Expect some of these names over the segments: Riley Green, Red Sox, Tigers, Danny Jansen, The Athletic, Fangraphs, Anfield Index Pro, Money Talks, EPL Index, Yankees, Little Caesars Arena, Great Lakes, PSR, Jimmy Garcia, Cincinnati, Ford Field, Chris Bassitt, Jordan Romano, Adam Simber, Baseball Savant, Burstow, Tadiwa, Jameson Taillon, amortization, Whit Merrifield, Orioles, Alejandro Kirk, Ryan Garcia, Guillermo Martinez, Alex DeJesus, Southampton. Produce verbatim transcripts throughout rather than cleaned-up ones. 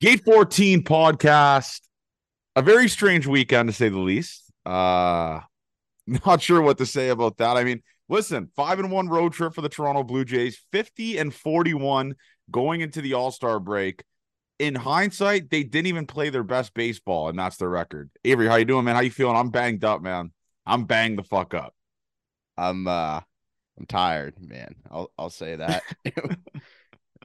Gate fourteen podcast. A very strange weekend, to say the least. Uh, not sure what to say about that. I mean, listen, five and one road trip for the Toronto Blue Jays, fifty and forty-one going into the All-Star break. In hindsight, they didn't even play their best baseball, and that's their record. Avery, how you doing, man? How you feeling? I'm banged up, man. I'm banged the fuck up. I'm uh, I'm tired, man. I'll I'll say that.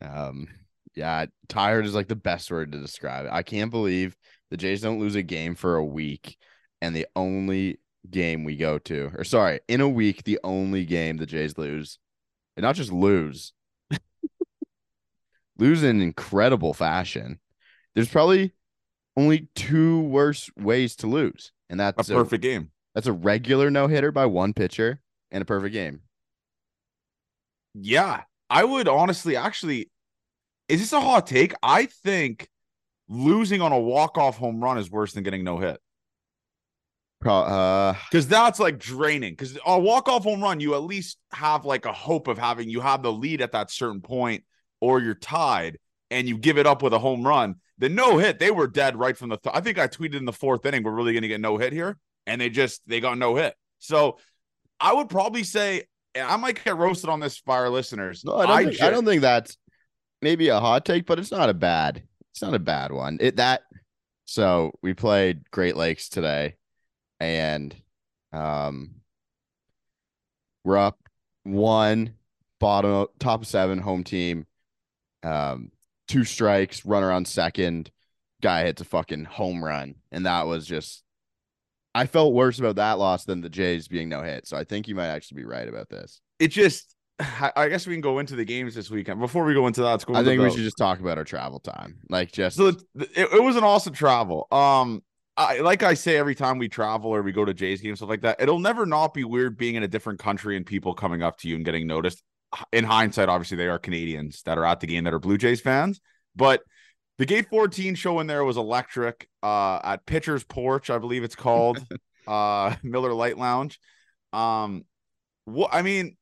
um, yeah, tired is like the best word to describe it. I can't believe the Jays don't lose a game for a week, and the only game we go to, or sorry, in a week, the only game the Jays lose, and not just lose. Lose in incredible fashion. There's probably only two worse ways to lose, and that's a perfect a, game. That's a regular no-hitter by one pitcher and a perfect game. Yeah, I would honestly, actually, is this a hot take? I think losing on a walk-off home run is worse than getting no hit. Because uh, that's like draining. Because a walk-off home run, you at least have like a hope of having, you have the lead at that certain point, or you're tied and you give it up with a home run. The no hit, they were dead right from the th- I think I tweeted in the fourth inning, we're really going to get no hit here. And they just, they got no hit. So I would probably say, and I might get roasted on this by our listeners. No, I don't, I, think, just, I don't think that's maybe a hot take, but it's not a bad, it's not a bad one. It, that, so we played Great Lakes today and um, we're up one, bottom, top of seven, home team. Um, two strikes, runner on second, guy hits a fucking home run. And that was just, I felt worse about that loss than the Jays being no hit. So I think you might actually be right about this. It just, I guess we can go into the games this weekend. Before we go into that, I think we should just talk about our travel time. Like just, so it, it was an awesome travel. Um, I, like I say, every time we travel or we go to Jays games, stuff like that, it'll never not be weird being in a different country and people coming up to you and getting noticed. In hindsight, obviously, they are Canadians that are at the game that are Blue Jays fans. But the Gate fourteen show in there was electric uh, at Pitcher's Porch, I believe it's called, uh, Miller Light Lounge. Um, what I mean,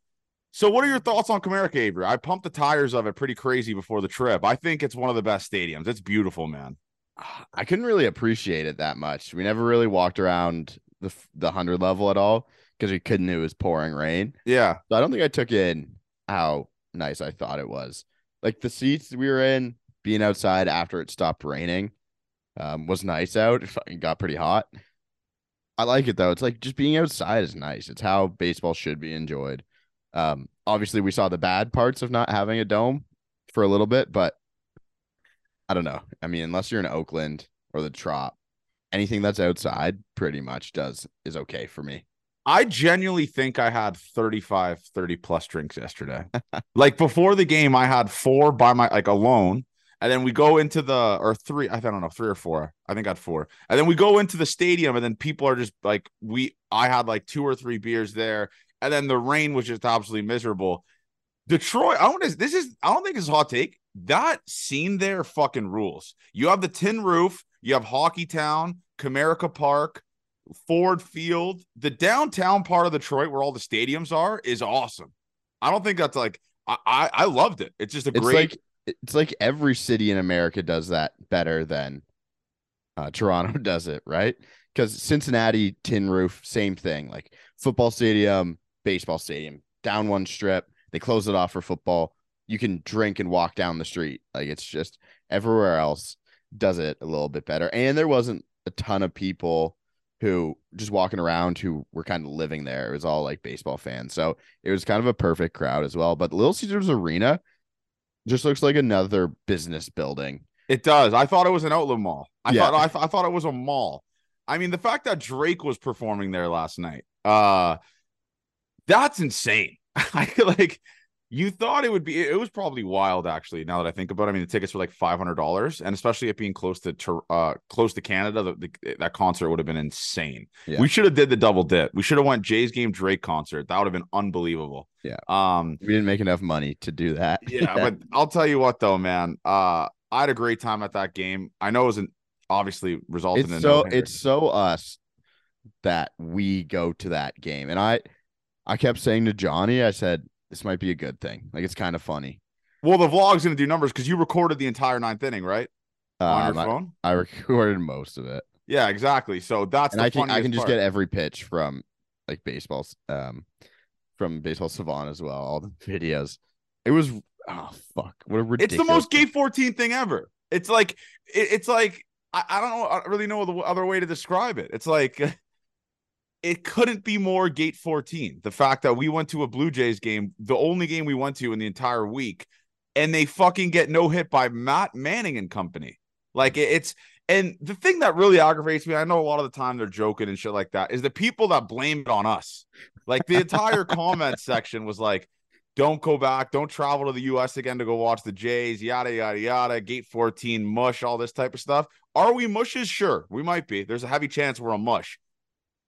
so what are your thoughts on Comerica, Avery? I pumped the tires of it pretty crazy before the trip. I think it's one of the best stadiums. It's beautiful, man. I couldn't really appreciate it that much. We never really walked around the the one hundred level at all because we couldn't. It was pouring rain. Yeah. So I don't think I took in how nice I thought it was. Like the seats we were in, being outside after it stopped raining, um, was nice out. It fucking got pretty hot. I like it though. It's like just being outside is nice. It's how baseball should be enjoyed. Um, obviously we saw the bad parts of not having a dome for a little bit, but I don't know. I mean, unless you're in Oakland or the Trop, anything that's outside pretty much does is okay for me. I genuinely think I had thirty-five, thirty plus drinks yesterday. Like before the game, I had four by my, like alone. And then we go into the, or three, I don't know, three or four. I think I had four. And then we go into the stadium and then people are just like, we, I had like two or three beers there. And then the rain was just absolutely miserable. Detroit, I don't, this is, I don't think it's a hot take. That scene there fucking rules. You have the tin roof. You have Hockey Town, Comerica Park, Ford Field. The downtown part of Detroit where all the stadiums are is awesome. I don't think that's like I I, I loved it. It's just a it's great like, it's like every city in America does that better than uh, Toronto does it, right? Because Cincinnati, tin roof, same thing. Like football stadium, baseball stadium, down one strip, they close it off for football. You can drink and walk down the street. Like it's just everywhere else does it a little bit better. And there wasn't a ton of people who just walking around who were kind of living there. It was all like baseball fans. So it was kind of a perfect crowd as well. But Little Caesars Arena just looks like another business building. It does. I thought it was an outlet mall. I yeah. thought I, th- I thought it was a mall. I mean, the fact that Drake was performing there last night, uh, that's insane. I like you thought it would be, it was probably wild actually. Now that I think about it, I mean, the tickets were like five hundred dollars and especially it being close to, uh, close to Canada, the, the, that concert would have been insane. Yeah. We should have did the double dip. We should have went Jays game, Drake concert. That would have been unbelievable. Yeah. Um, we didn't make enough money to do that. Yeah. But I'll tell you what though, man, uh, I had a great time at that game. I know it wasn't obviously resulted in so it's so us that we go to that game. And I, I kept saying to Johnny, I said, this might be a good thing. Like, it's kind of funny. Well, the vlog's going to do numbers because you recorded the entire ninth inning, right? Um, on your phone? I, I recorded most of it. Yeah, exactly. So that's and the I can I can just part. Get every pitch from like baseball, um, from Baseball Savant as well. All the videos. It was oh fuck, what a ridiculous. It's the most Gate fourteen thing ever. It's like it, it's like I, I don't know. I don't really know the other way to describe it. It's like it couldn't be more Gate fourteen. The fact that we went to a Blue Jays game, the only game we went to in the entire week, and they fucking get no hit by Matt Manning and company. Like it, it's. And the thing that really aggravates me, I know a lot of the time they're joking and shit like that, is the people that blame it on us. Like the entire comment section was like, don't go back, don't travel to the U S again to go watch the Jays, yada, yada, yada, Gate fourteen, mush, all this type of stuff. Are we mushes? Sure, we might be. There's a heavy chance we're a mush.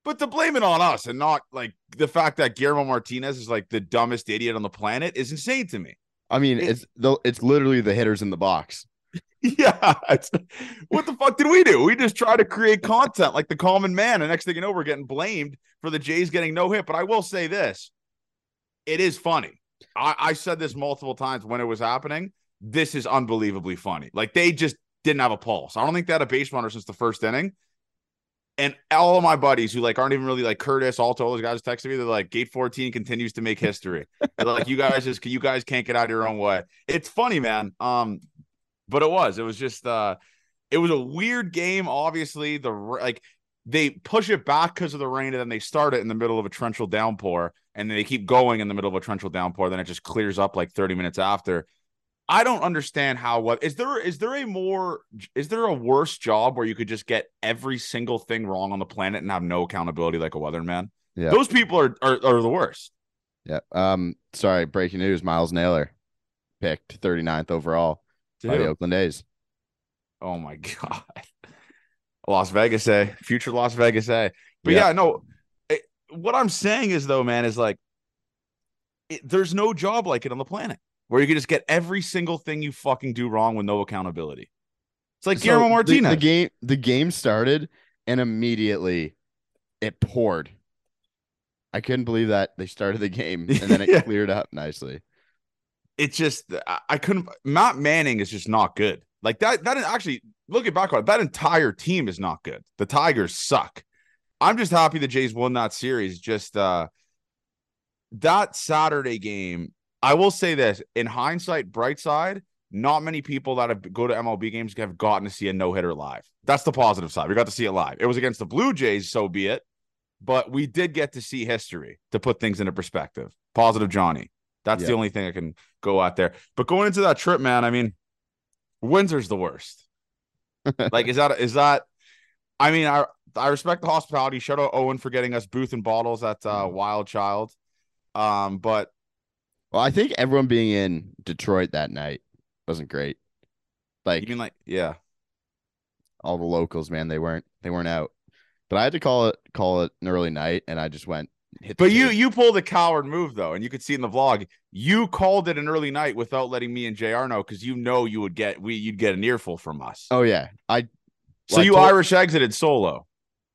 But to blame it on us and not like the fact that Guillermo Martinez is like the dumbest idiot on the planet is insane to me. I mean, it, it's the, it's literally the hitters in the box. Yeah, it's, what the fuck did we do? We just try to create content like the common man, and next thing you know, we're getting blamed for the Jays getting no hit. But I will say this, it is funny. I, I said this multiple times when it was happening. This is unbelievably funny. Like, they just didn't have a pulse. I don't think they had a base runner since the first inning. And all of my buddies who, like, aren't even really, like, Curtis, Alto, all those guys texted me. They're like, Gate fourteen continues to make history. They're like, you guys just you guys can't get out of your own way. It's funny, man. Um... But it was, it was just, uh, it was a weird game. Obviously, the like they push it back because of the rain, and then they start it in the middle of a torrential downpour, and then they keep going in the middle of a torrential downpour. Then it just clears up like thirty minutes after. I don't understand how. What is there? Is there a more? Is there a worse job where you could just get every single thing wrong on the planet and have no accountability like a weatherman? Yeah, those people are are, are the worst. Yeah. Um. Sorry. Breaking news: Miles Naylor picked thirty-ninth overall. By the Oakland A's. Oh my god, Las Vegas A, future Las Vegas A. But yeah, yeah no. It, what I'm saying is though, man, is like it, there's no job like it on the planet where you can just get every single thing you fucking do wrong with no accountability. It's like so Guillermo Martinez. The, the game, the game started, and immediately it poured. I couldn't believe that they started the game and then it yeah. cleared up nicely. It's just, I couldn't, Matt Manning is just not good. Like that, that is actually, looking back on it, that entire team is not good. The Tigers suck. I'm just happy the Jays won that series. Just uh, that Saturday game, I will say this, in hindsight, bright side, not many people that have go to M L B games have gotten to see a no-hitter live. That's the positive side. We got to see it live. It was against the Blue Jays, so be it. But we did get to see history to put things into perspective. Positive Johnny. That's yeah. the only thing I can go out there. But going into that trip, man, I mean, Windsor's the worst. Like, is that, is that, I mean, I, I respect the hospitality. Shout out Owen for getting us booth and bottles at uh, Wild Child. Um, but. Well, I think everyone being in Detroit that night wasn't great. Like, you mean like, yeah. All the locals, man, they weren't, they weren't out. But I had to call it, call it an early night, and I just went. But you you pulled a coward move, though, and you could see in the vlog, you called it an early night without letting me and J R know, because you know you would get we you'd get an earful from us. Oh, yeah. I So well, you I told, Irish exited solo. one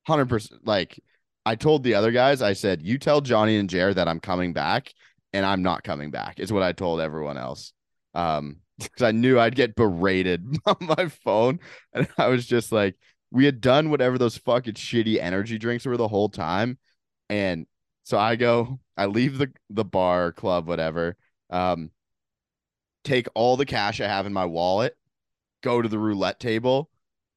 hundred percent. Like, I told the other guys, I said, you tell Johnny and J R that I'm coming back, and I'm not coming back, is what I told everyone else. Um, because I knew I'd get berated on my phone, and I was just like, we had done whatever those fucking shitty energy drinks were the whole time, and so I go, I leave the, the bar, club, whatever, um, take all the cash I have in my wallet, go to the roulette table.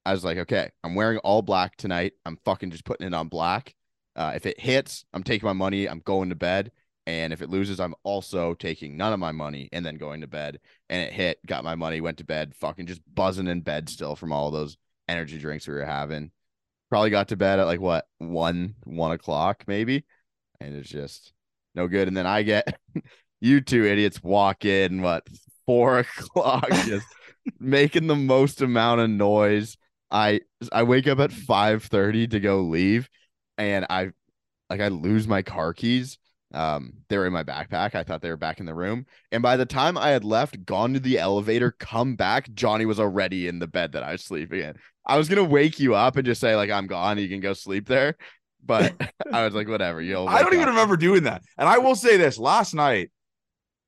I was like, okay, I'm wearing all black tonight. I'm fucking just putting it on black. Uh, if it hits, I'm taking my money. I'm going to bed. And if it loses, I'm also taking none of my money and then going to bed. And it hit, got my money, went to bed, fucking just buzzing in bed still from all those energy drinks we were having. Probably got to bed at like, what, one, one o'clock maybe? And it's just no good. And then I get you two idiots walk in, what, four o'clock, just making the most amount of noise. I I wake up at five thirty to go leave, and I like I lose my car keys. Um, they were in my backpack. I thought they were back in the room. And by the time I had left, gone to the elevator, come back, Johnny was already in the bed that I was sleeping in. I was gonna wake you up and just say, like, I'm gone, you can go sleep there. But I was like, whatever. You'll I don't up. even remember doing that. And I will say this. Last night,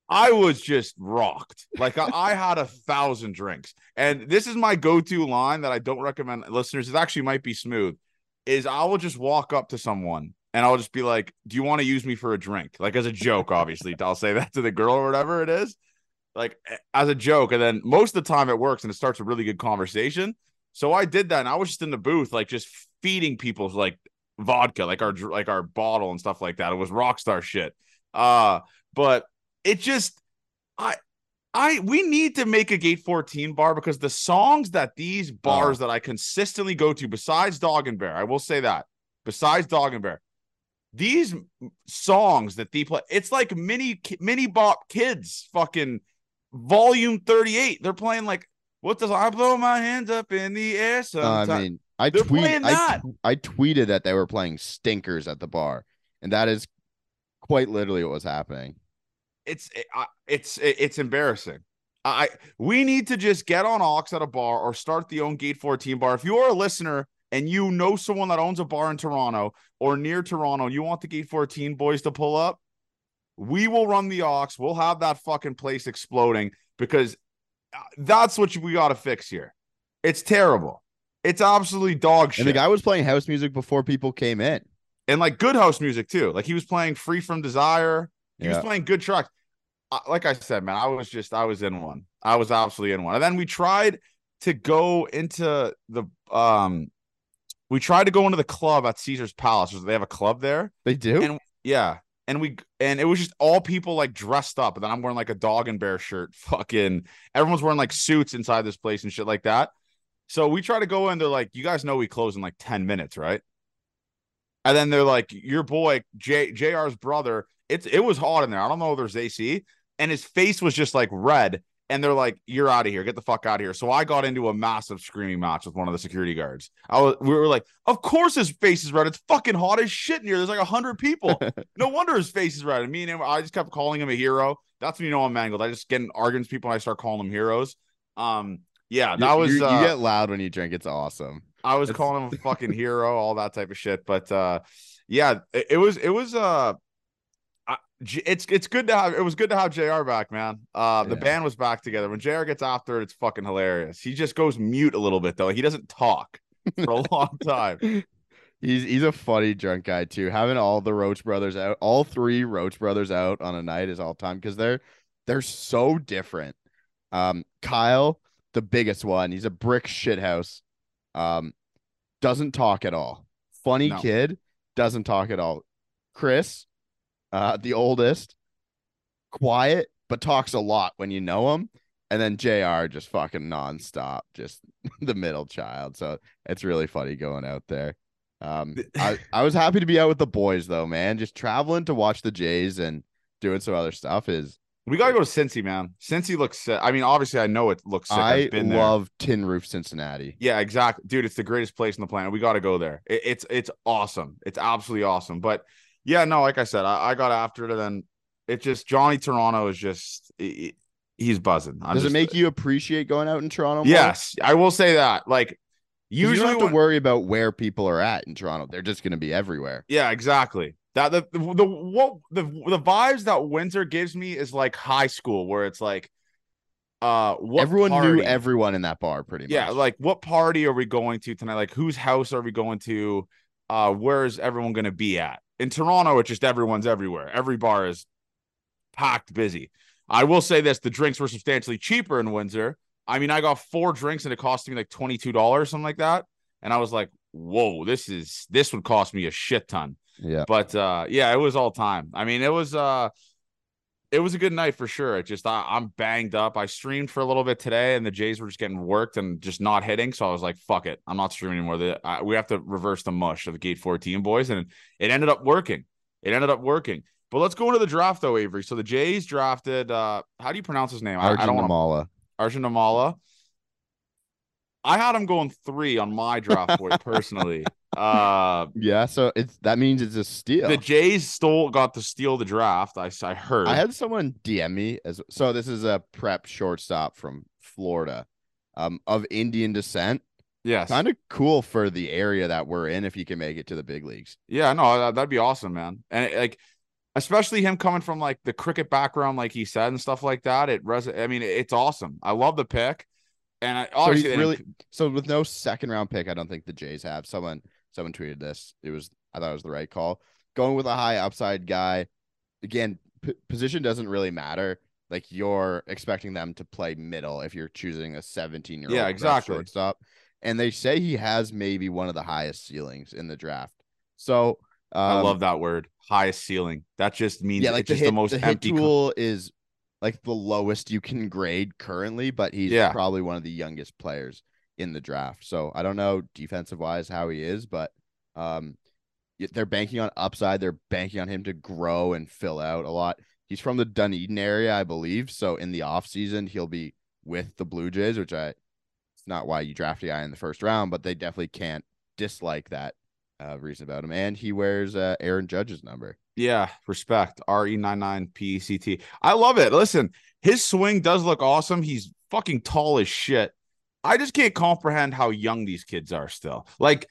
I was just rocked. Like I, I had a thousand drinks. And this is my go-to line that I don't recommend listeners. It actually might be smooth, is I will just walk up to someone and I'll just be like, do you want to use me for a drink? Like as a joke, obviously. I'll say that to the girl or whatever it is, like as a joke. And then most of the time it works and it starts a really good conversation. So I did that. And I was just in the booth, like just feeding people like vodka, like our, like our bottle and stuff like that. It was rock star shit. Uh, but it just, I, I, we need to make a Gate fourteen bar, because the songs that these bars oh. that I consistently go to, besides Dog and Bear, I will say that, besides Dog and Bear, these songs that they play, it's like mini, mini bop kids, fucking volume thirty-eight. They're playing like, what does I blow my hands up in the air sometimes? Uh, I mean, I, tweet, I, I tweeted that they were playing stinkers at the bar, and that is quite literally what was happening. It's it's it's embarrassing. I we need to just get on aux at a bar or start the own Gate fourteen bar. If you are a listener and you know someone that owns a bar in Toronto or near Toronto, and you want the Gate fourteen boys to pull up, we will run the aux. We'll have that fucking place exploding, because that's what we got to fix here. It's terrible. It's absolutely dog shit. And the guy was playing house music before people came in, and like good house music too. Like he was playing "Free from Desire." He yeah. was playing good tracks. Like I said, man, I was just, I was in one. I was absolutely in one. And then we tried to go into the, um, we tried to go into the club at Caesar's Palace. They have a club there. They do? And, yeah. And we, and it was just all people like dressed up. And then I'm wearing like a Dog and Bear shirt. Fucking everyone's wearing like suits inside this place and shit like that. So we try to go in. They're like, you guys know we close in like ten minutes, right? And then they're like, your boy, J- JR's brother, It's it was hot in there. I don't know if there's A C, and his face was just like red. And they're like, "You're out of here. Get the fuck out of here." So I got into a massive screaming match with one of the security guards. I was we were like, "Of course his face is red. It's fucking hot as shit in here. There's like a hundred people. No wonder his face is red." And me and him, I just kept calling him a hero. That's when you know I'm mangled. I just get in arguments with people and I start calling them heroes. Um, yeah, that you, was. You, uh, you get loud when you drink. It's awesome. I was it's... calling him a fucking hero, all that type of shit. But uh, yeah, it, it was it was uh. It's it's good to have it was good to have J R back, man. Uh, the yeah. band was back together. When J R gets after it, it's fucking hilarious. He just goes mute a little bit though. He doesn't talk for a long time. He's he's a funny drunk guy too. Having all the Roach brothers out, all three Roach brothers out on a night is all time, because they're they're so different. Um, Kyle, the biggest one, he's a brick shithouse. Um, doesn't talk at all. Funny no. kid, doesn't talk at all. Chris. Uh, the oldest, quiet, but talks a lot when you know him. And then J R just fucking nonstop, just the middle child. So it's really funny going out there. Um, I, I was happy to be out with the boys, though, man. Just traveling to watch the Jays and doing some other stuff is... We got to go to Cincy, man. Cincy looks sick. I mean, obviously, I know it looks sick. I been love there. Tin Roof Cincinnati. Yeah, exactly. Dude, it's the greatest place on the planet. We got to go there. It, it's, it's awesome. It's absolutely awesome. But... yeah, no, like I said, I, I got after it, and then it just Johnny Toronto is just he, he's buzzing. I'm Does just, it make you appreciate going out in Toronto more? Yes, I will say that. Like, usually you don't have to when, worry about where people are at in Toronto; they're just going to be everywhere. Yeah, exactly. That the the, the what the the vibes that Windsor gives me is like high school, where it's like, uh, what everyone party? knew everyone in that bar pretty much. Yeah, like what party are we going to tonight? Like whose house are we going to? Uh, where is everyone going to be at? In Toronto, it's just everyone's everywhere. Every bar is packed busy. I will say this. The drinks were substantially cheaper in Windsor. I mean, I got four drinks and it cost me like twenty-two dollars, something like that. And I was like, whoa, this is this would cost me a shit ton. Yeah. But uh, yeah, it was all time. I mean, it was uh, it was a good night for sure. It just I, I'm banged up. I streamed for a little bit today and the Jays were just getting worked and just not hitting. So I was like, fuck it. I'm not streaming anymore. The, I, we have to reverse the mush of the Gate fourteen boys. And it ended up working. It ended up working. But let's go into the draft, though, Avery. So the Jays drafted. Uh, how do you pronounce his name? Arjun I, I don't Nimmala. Arjun Nimmala. I had him going three on my draft board personally. Uh, yeah, so it's that means it's a steal. The Jays stole, got to steal the draft. I, I heard. I had someone D M me as so. This is a prep shortstop from Florida, um, of Indian descent. Yes, kind of cool for the area that we're in if you can make it to the big leagues. Yeah, no, that'd be awesome, man. And like, especially him coming from like the cricket background, like he said, and stuff like that. It res- I mean, it's awesome. I love the pick. And I obviously so really, so with no second round pick, I don't think the Jays have. Someone, someone tweeted this. It was, I thought it was the right call, going with a high upside guy. Again, p- position doesn't really matter. Like, you're expecting them to play middle if you're choosing a seventeen year old yeah, exactly. shortstop. And they say he has maybe one of the highest ceilings in the draft. So um, I love that word, highest ceiling. That just means yeah, like it's the just hit, the most the empty hit tool co- is like the lowest you can grade currently, but he's yeah. probably one of the youngest players in the draft. So I don't know defensive wise how he is, but um, they're banking on upside. They're banking on him to grow and fill out a lot. He's from the Dunedin area, I believe. So in the offseason, he'll be with the Blue Jays, which I, it's not why you draft a guy in the first round, but they definitely can't dislike that uh, reason about him. And he wears uh, Aaron Judge's number. Yeah, respect. R E nine nine P E C T. I love it. Listen, his swing does look awesome. He's fucking tall as shit. I just can't comprehend how young these kids are still. Like,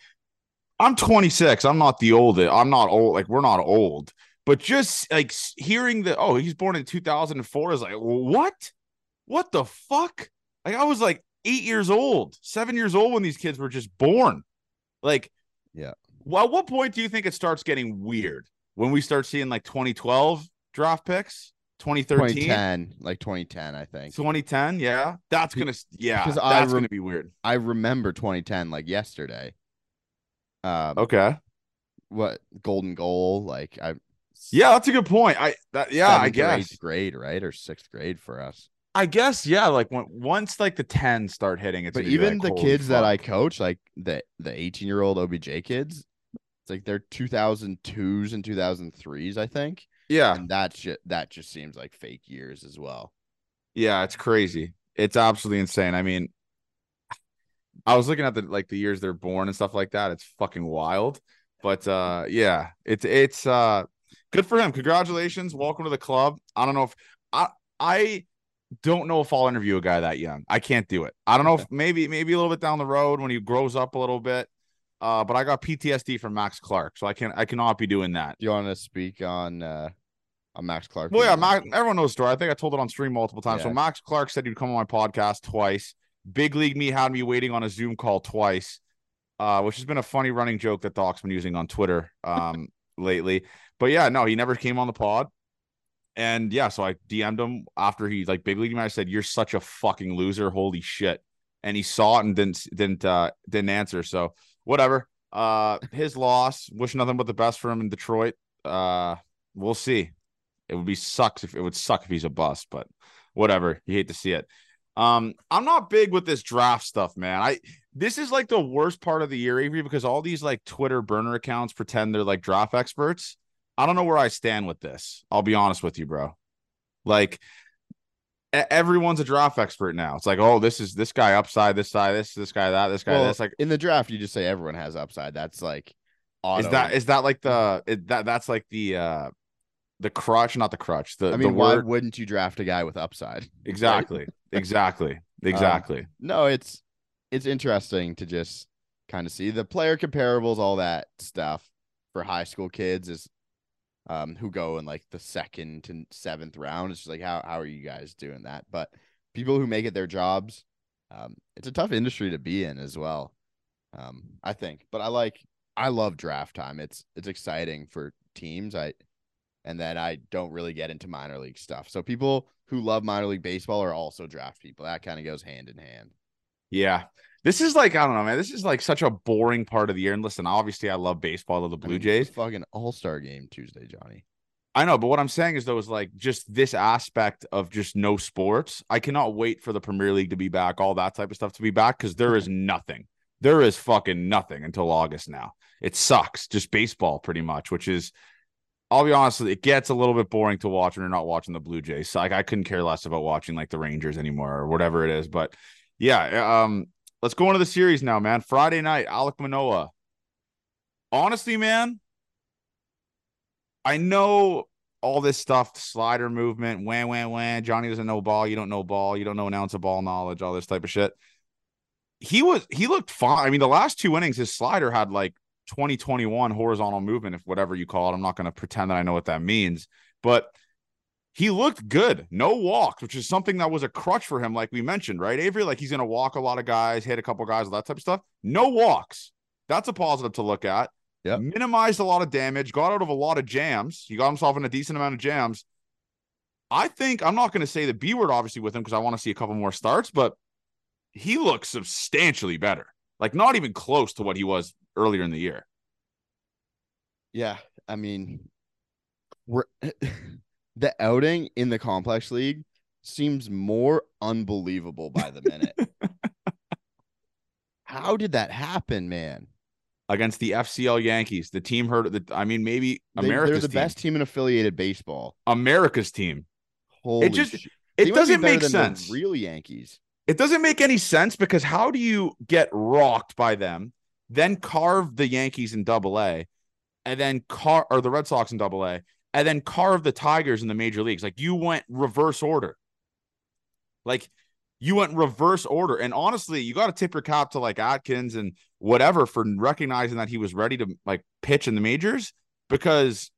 I'm twenty-six. I'm not the oldest. I'm not old. Like, we're not old. But just like hearing that, oh, he's born in two thousand four is like, what? What the fuck? Like, I was like eight years old, seven years old when these kids were just born. Like, yeah. Well, at what point do you think it starts getting weird when we start seeing like twenty twelve draft picks, twenty thirteen, twenty ten, like twenty ten, I think twenty ten. Yeah. That's going to, yeah, that's rem- going to be weird. I remember twenty ten like yesterday. Um, okay. What golden goal? Like I, Yeah, that's a good point. I that yeah, I guess eighth grade, right? Or sixth grade for us. I guess, yeah. Like when once like the ten start hitting, it's but even like the kids that I coach, like the the eighteen year old O B J kids, it's like they're two thousand twos and two thousand threes, I think. Yeah. And that shit that just seems like fake years as well. Yeah, it's crazy. It's absolutely insane. I mean, I was looking at the like the years they're born and stuff like that. It's fucking wild. But uh yeah, it's it's uh good for him. Congratulations. Welcome to the club. I don't know if I I don't know if I'll interview a guy that young. I can't do it. I don't know if maybe maybe a little bit down the road when he grows up a little bit. Uh, but I got P T S D from Max Clark, so I can't I cannot be doing that. Do you want to speak on uh on Max Clark? Well, yeah, Max, everyone knows the story. I think I told it on stream multiple times. Yeah. So Max Clark said he'd come on my podcast twice. Big League Me had me waiting on a Zoom call twice, uh, which has been a funny running joke that Doc's been using on Twitter um lately. But yeah, no, he never came on the pod. And yeah, so I D M'd him after he like Big League Me. I said, "You're such a fucking loser. Holy shit." And he saw it and didn't, didn't, uh, didn't answer. So whatever, uh, his loss, wish nothing but the best for him in Detroit. Uh, we'll see. It would be sucks if it would suck if he's a bust, but whatever. You hate to see it. Um, I'm not big with this draft stuff, man. I, this is like the worst part of the year, Avery, because all these like Twitter burner accounts pretend they're like draft experts. I don't know where I stand with this. I'll be honest with you, bro. Like, everyone's a draft expert now. It's like, oh, this is this guy upside, this side, this, this guy, that, this guy, well, this. Like in the draft, you just say everyone has upside. That's like, auto. Is that is that like the is that that's like the uh, the crutch, not the crutch. The I mean, the why word... wouldn't you draft a guy with upside? Exactly, right? exactly, exactly. Um, no, it's it's interesting to just kind of see the player comparables, all that stuff for high school kids is. Um, who go in like the second and seventh round. It's just like, how, how are you guys doing that? But people who make it their jobs, um, it's a tough industry to be in as well. Um, I think, but I like, I love draft time. It's, it's exciting for teams. I, and then I don't really get into minor league stuff. So people who love minor league baseball are also draft people. That kind of goes hand in hand. Yeah. This is like, I don't know, man. This is like such a boring part of the year. And listen, obviously I love baseball. I love the Blue I mean, Jays. It's fucking all-star game Tuesday, Johnny. I know, but what I'm saying is, though, is like just this aspect of just no sports. I cannot wait for the Premier League to be back, all that type of stuff to be back, because there is nothing. There is fucking nothing until August now. It sucks. Just baseball pretty much, which is, I'll be honest, it gets a little bit boring to watch when you're not watching the Blue Jays. So, like, I couldn't care less about watching like the Rangers anymore or whatever it is. But yeah, um, let's go into the series now, man. Friday night, Alek Manoah. Honestly, man, I know all this stuff, the slider movement, wah, wah, wah. Johnny doesn't know ball. You don't know ball. You don't know an ounce of ball knowledge, all this type of shit. He was, he looked fine. I mean, the last two innings, his slider had like twenty twenty-one horizontal movement, if whatever you call it. I'm not going to pretend that I know what that means, but he looked good. No walks, which is something that was a crutch for him, like we mentioned, right, Avery? Like, he's going to walk a lot of guys, hit a couple guys, all that type of stuff. No walks. That's a positive to look at. Yeah. Minimized a lot of damage, got out of a lot of jams. He got himself in a decent amount of jams. I think, I'm not going to say the B word, obviously, with him, because I want to see a couple more starts, but he looks substantially better. Like, not even close to what he was earlier in the year. Yeah, I mean, we're... The outing in the complex league seems more unbelievable by the minute. How did that happen, man? Against the F C L Yankees, the team heard. The, I mean, maybe they, America's they're the team. Best team in affiliated baseball. America's team. Holy! It just shit. it they doesn't be make than sense. The real Yankees. It doesn't make any sense, because how do you get rocked by them, then carve the Yankees in Double A, and then car or the Red Sox in Double A? And then carve the Tigers in the major leagues. Like, you went reverse order. Like, you went reverse order. And honestly, you got to tip your cap to, like, Atkins and whatever for recognizing that he was ready to, like, pitch in the majors, because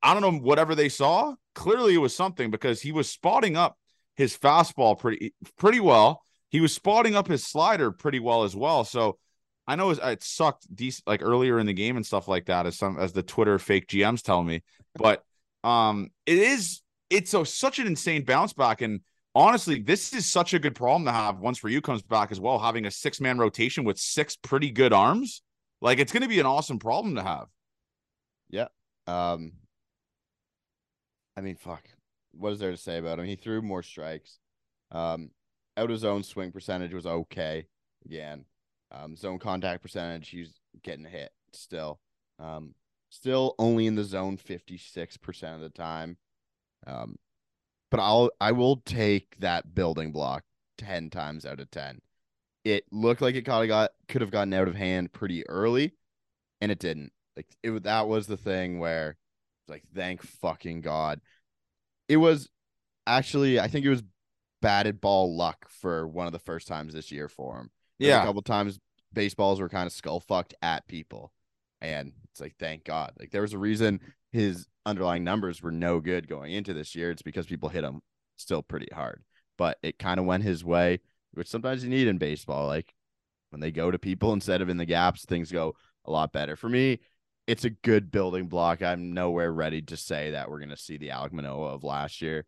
I don't know, whatever they saw, clearly it was something, because he was spotting up his fastball pretty, pretty well. He was spotting up his slider pretty well as well. So I know it sucked like earlier in the game and stuff like that, as some, as the Twitter fake G Ms tell me, but Um, it is, it's a, such an insane bounce back. And honestly, this is such a good problem to have once Ryu comes back as well, having a six man rotation with six pretty good arms. Like, it's going to be an awesome problem to have. Yeah. Um, I mean, fuck, what is there to say about him? He threw more strikes. Um, out of zone swing percentage was okay. Again, um, zone contact percentage, he's getting hit still. Um, Still only in the zone fifty-six percent of the time. Um, but I'll, I will take that building block ten times out of ten. It looked like it got, got could have gotten out of hand pretty early, and it didn't. Like, it, that was the thing where, like, thank fucking God. It was actually, I think it was batted ball luck for one of the first times this year for him. There yeah. A couple times baseballs were kind of skull fucked at people. And it's like, thank God. Like, there was a reason his underlying numbers were no good going into this year. It's because people hit him still pretty hard. But it kind of went his way, which sometimes you need in baseball. Like, when they go to people instead of in the gaps, things go a lot better. For me, it's a good building block. I'm nowhere ready to say that we're going to see the Alek Manoah of last year.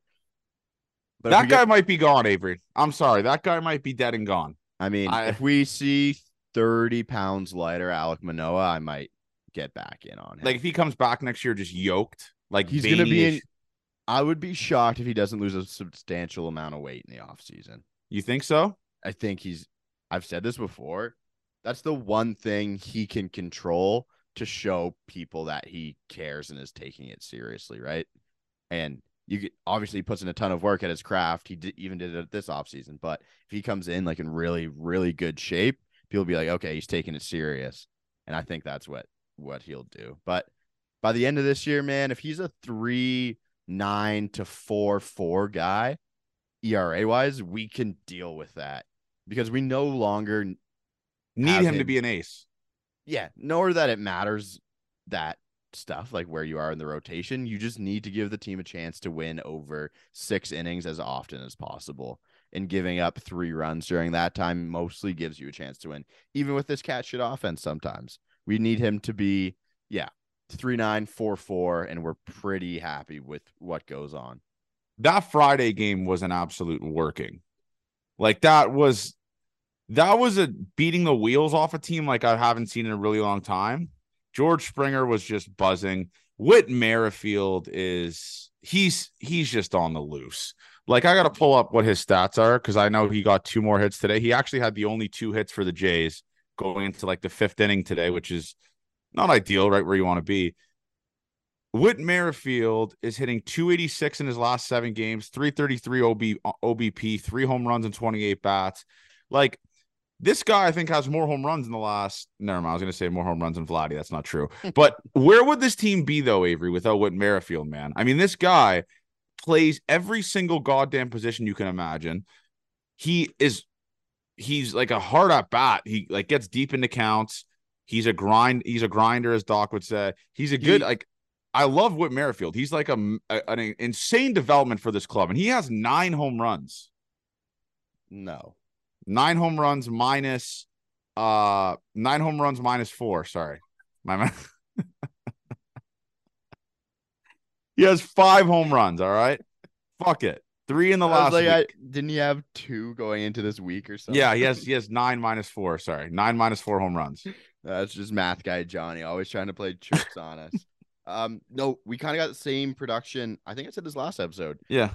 But that guy get... might be gone, Avery. I'm sorry. That guy might be dead and gone. I mean, I... if we see thirty pounds lighter Alek Manoah, I might get back in on him. Like, if he comes back next year just yoked, like, he's veiny-ish. gonna be in, I would be shocked if he doesn't lose a substantial amount of weight in the offseason. You think so? I think he's I've said this before. That's the one thing he can control to show people that he cares and is taking it seriously, right? And you could, obviously he puts in a ton of work at his craft. He did, even did it this offseason. But if he comes in like in really, really good shape, people be like, okay, he's taking it serious. And I think that's what what he'll do. But by the end of this year, man, if he's a three nine to four four guy E R A wise, we can deal with that, because we no longer need him, him to be an ace. Yeah, nor that it matters that stuff, like where you are in the rotation. You just need to give the team a chance to win over six innings as often as possible, and giving up three runs during that time mostly gives you a chance to win, even with this cat shit offense sometimes. We need him to be, yeah, three nine, four four, and we're pretty happy with what goes on. That Friday game was an absolute working. Like, that was that was a beating the wheels off a team like I haven't seen in a really long time. George Springer was just buzzing. Whit Merrifield is he's he's just on the loose. Like, I got to pull up what his stats are, because I know he got two more hits today. He actually had the only two hits for the Jays going into like the fifth inning today, which is not ideal, right where you want to be. Whit Merrifield is hitting two eighty-six in his last seven games, three thirty-three O B, O B P, three home runs and twenty-eight bats. Like, this guy, I think, has more home runs in the last. Never mind, I was going to say more home runs than Vladdy. That's not true. But where would this team be, though, Avery, without Whit Merrifield, man? I mean, this guy plays every single goddamn position you can imagine. He is. He's like a hard at bat. He like gets deep into counts. He's a grind. He's a grinder, as Doc would say. He's a good, he, like, I love Whit Merrifield. He's like a, a an insane development for this club, and he has nine home runs. No, nine home runs minus, uh, nine home runs minus four. Sorry, my he has five home runs. All right, fuck it. Three in the last like, week. I, didn't he have two going into this week or something? Yeah, he has, he has nine minus four. Sorry, nine minus four home runs. That's just math guy Johnny, always trying to play tricks on us. Um, no, we kind of got the same production. I think I said this last episode. Yeah.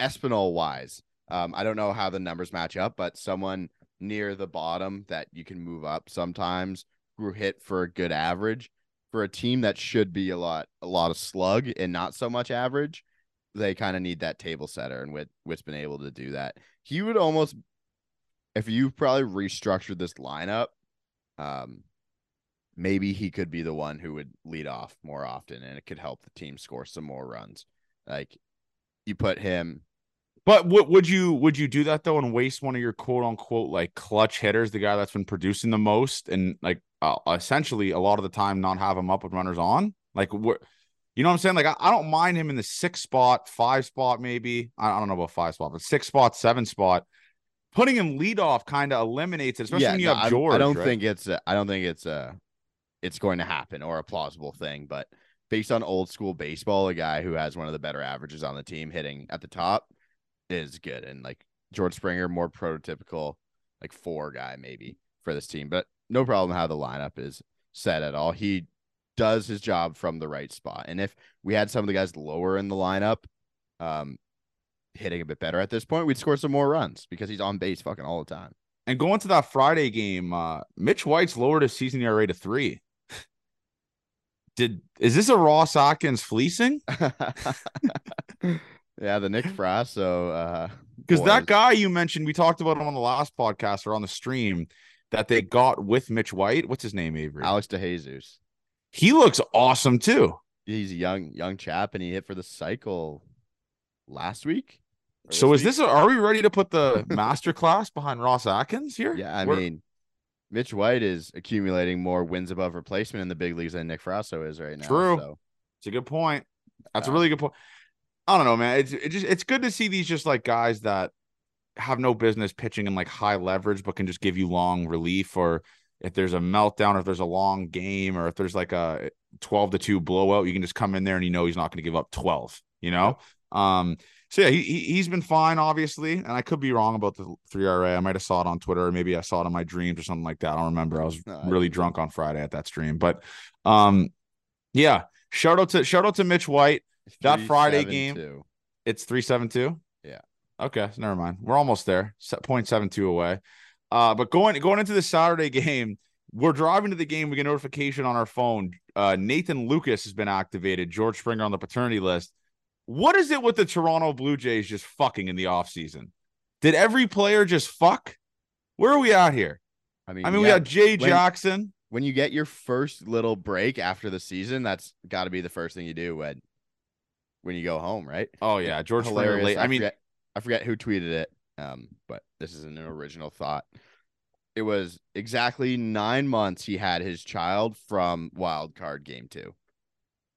Espinal-wise. Um, I don't know how the numbers match up, but someone near the bottom that you can move up sometimes who hit for a good average. For a team that should be a lot a lot of slug and not so much average, they kind of need that table setter, and Whit, Whit's been able to do that. He would almost, if you probably restructured this lineup, um, maybe he could be the one who would lead off more often, and it could help the team score some more runs. Like, you put him. But what would you would you do that though, and waste one of your quote unquote like clutch hitters, the guy that's been producing the most, and like uh, essentially a lot of the time not have him up with runners on? Like, what? You know what I'm saying? Like, I, I don't mind him in the sixth spot, five spot, maybe. I, I don't know about five spot, but six spot, seven spot. Putting him leadoff kind of eliminates it, especially yeah, when you no, have George. I, I don't right? think it's. A, I don't think it's. A, it's going to happen or a plausible thing, but based on old school baseball, a guy who has one of the better averages on the team hitting at the top is good. And like George Springer, more prototypical, like four guy maybe for this team, but no problem how the lineup is set at all. He does his job from the right spot. And if we had some of the guys lower in the lineup, um, hitting a bit better at this point, we'd score some more runs because he's on base fucking all the time. And going to that Friday game, uh, Mitch White's lowered his season E R A to three. Did, is this a Ross Atkins fleecing? Yeah. The Nick Frasso, uh, cause that guy you mentioned, we talked about him on the last podcast or on the stream that they got with Mitch White. What's his name? Avery? Alex DeJesus. He looks awesome too. He's a young, young chap, and he hit for the cycle last week. So this is week? this? A, are we ready to put the masterclass behind Ross Atkins here? Yeah, I We're... mean, Mitch White is accumulating more wins above replacement in the big leagues than Nick Frasso is right now. True, so. It's a good point. That's um, a really good point. I don't know, man. It's it just it's good to see these just like guys that have no business pitching in like high leverage, but can just give you long relief or. If there's a meltdown, or if there's a long game, or if there's like a twelve to two blowout, you can just come in there and you know he's not going to give up twelve, you know? Yeah. Um, so, yeah, he, he's been fine, obviously. And I could be wrong about the three R A. I might have saw it on Twitter, or maybe I saw it in my dreams or something like that. I don't remember. I was really drunk on Friday at that stream. But, um, yeah, shout out to shout out to Mitch White. That Friday game, two. It's three seven two? Yeah. Okay, so never mind. We're almost there, zero point seven two away. Uh, but going going into the Saturday game, we're driving to the game. We get notification on our phone. Uh, Nathan Lukes has been activated. George Springer on the paternity list. What is it with the Toronto Blue Jays just fucking in the offseason? Did every player just fuck? Where are we at here? I mean, I mean, yeah, we got Jay when, Jackson. When you get your first little break after the season, that's got to be the first thing you do when when you go home, right? Oh yeah, George Springer. I, I mean, forget, I forget who tweeted it. Um, but this is an original thought. It was exactly nine months he had his child from wild card game two.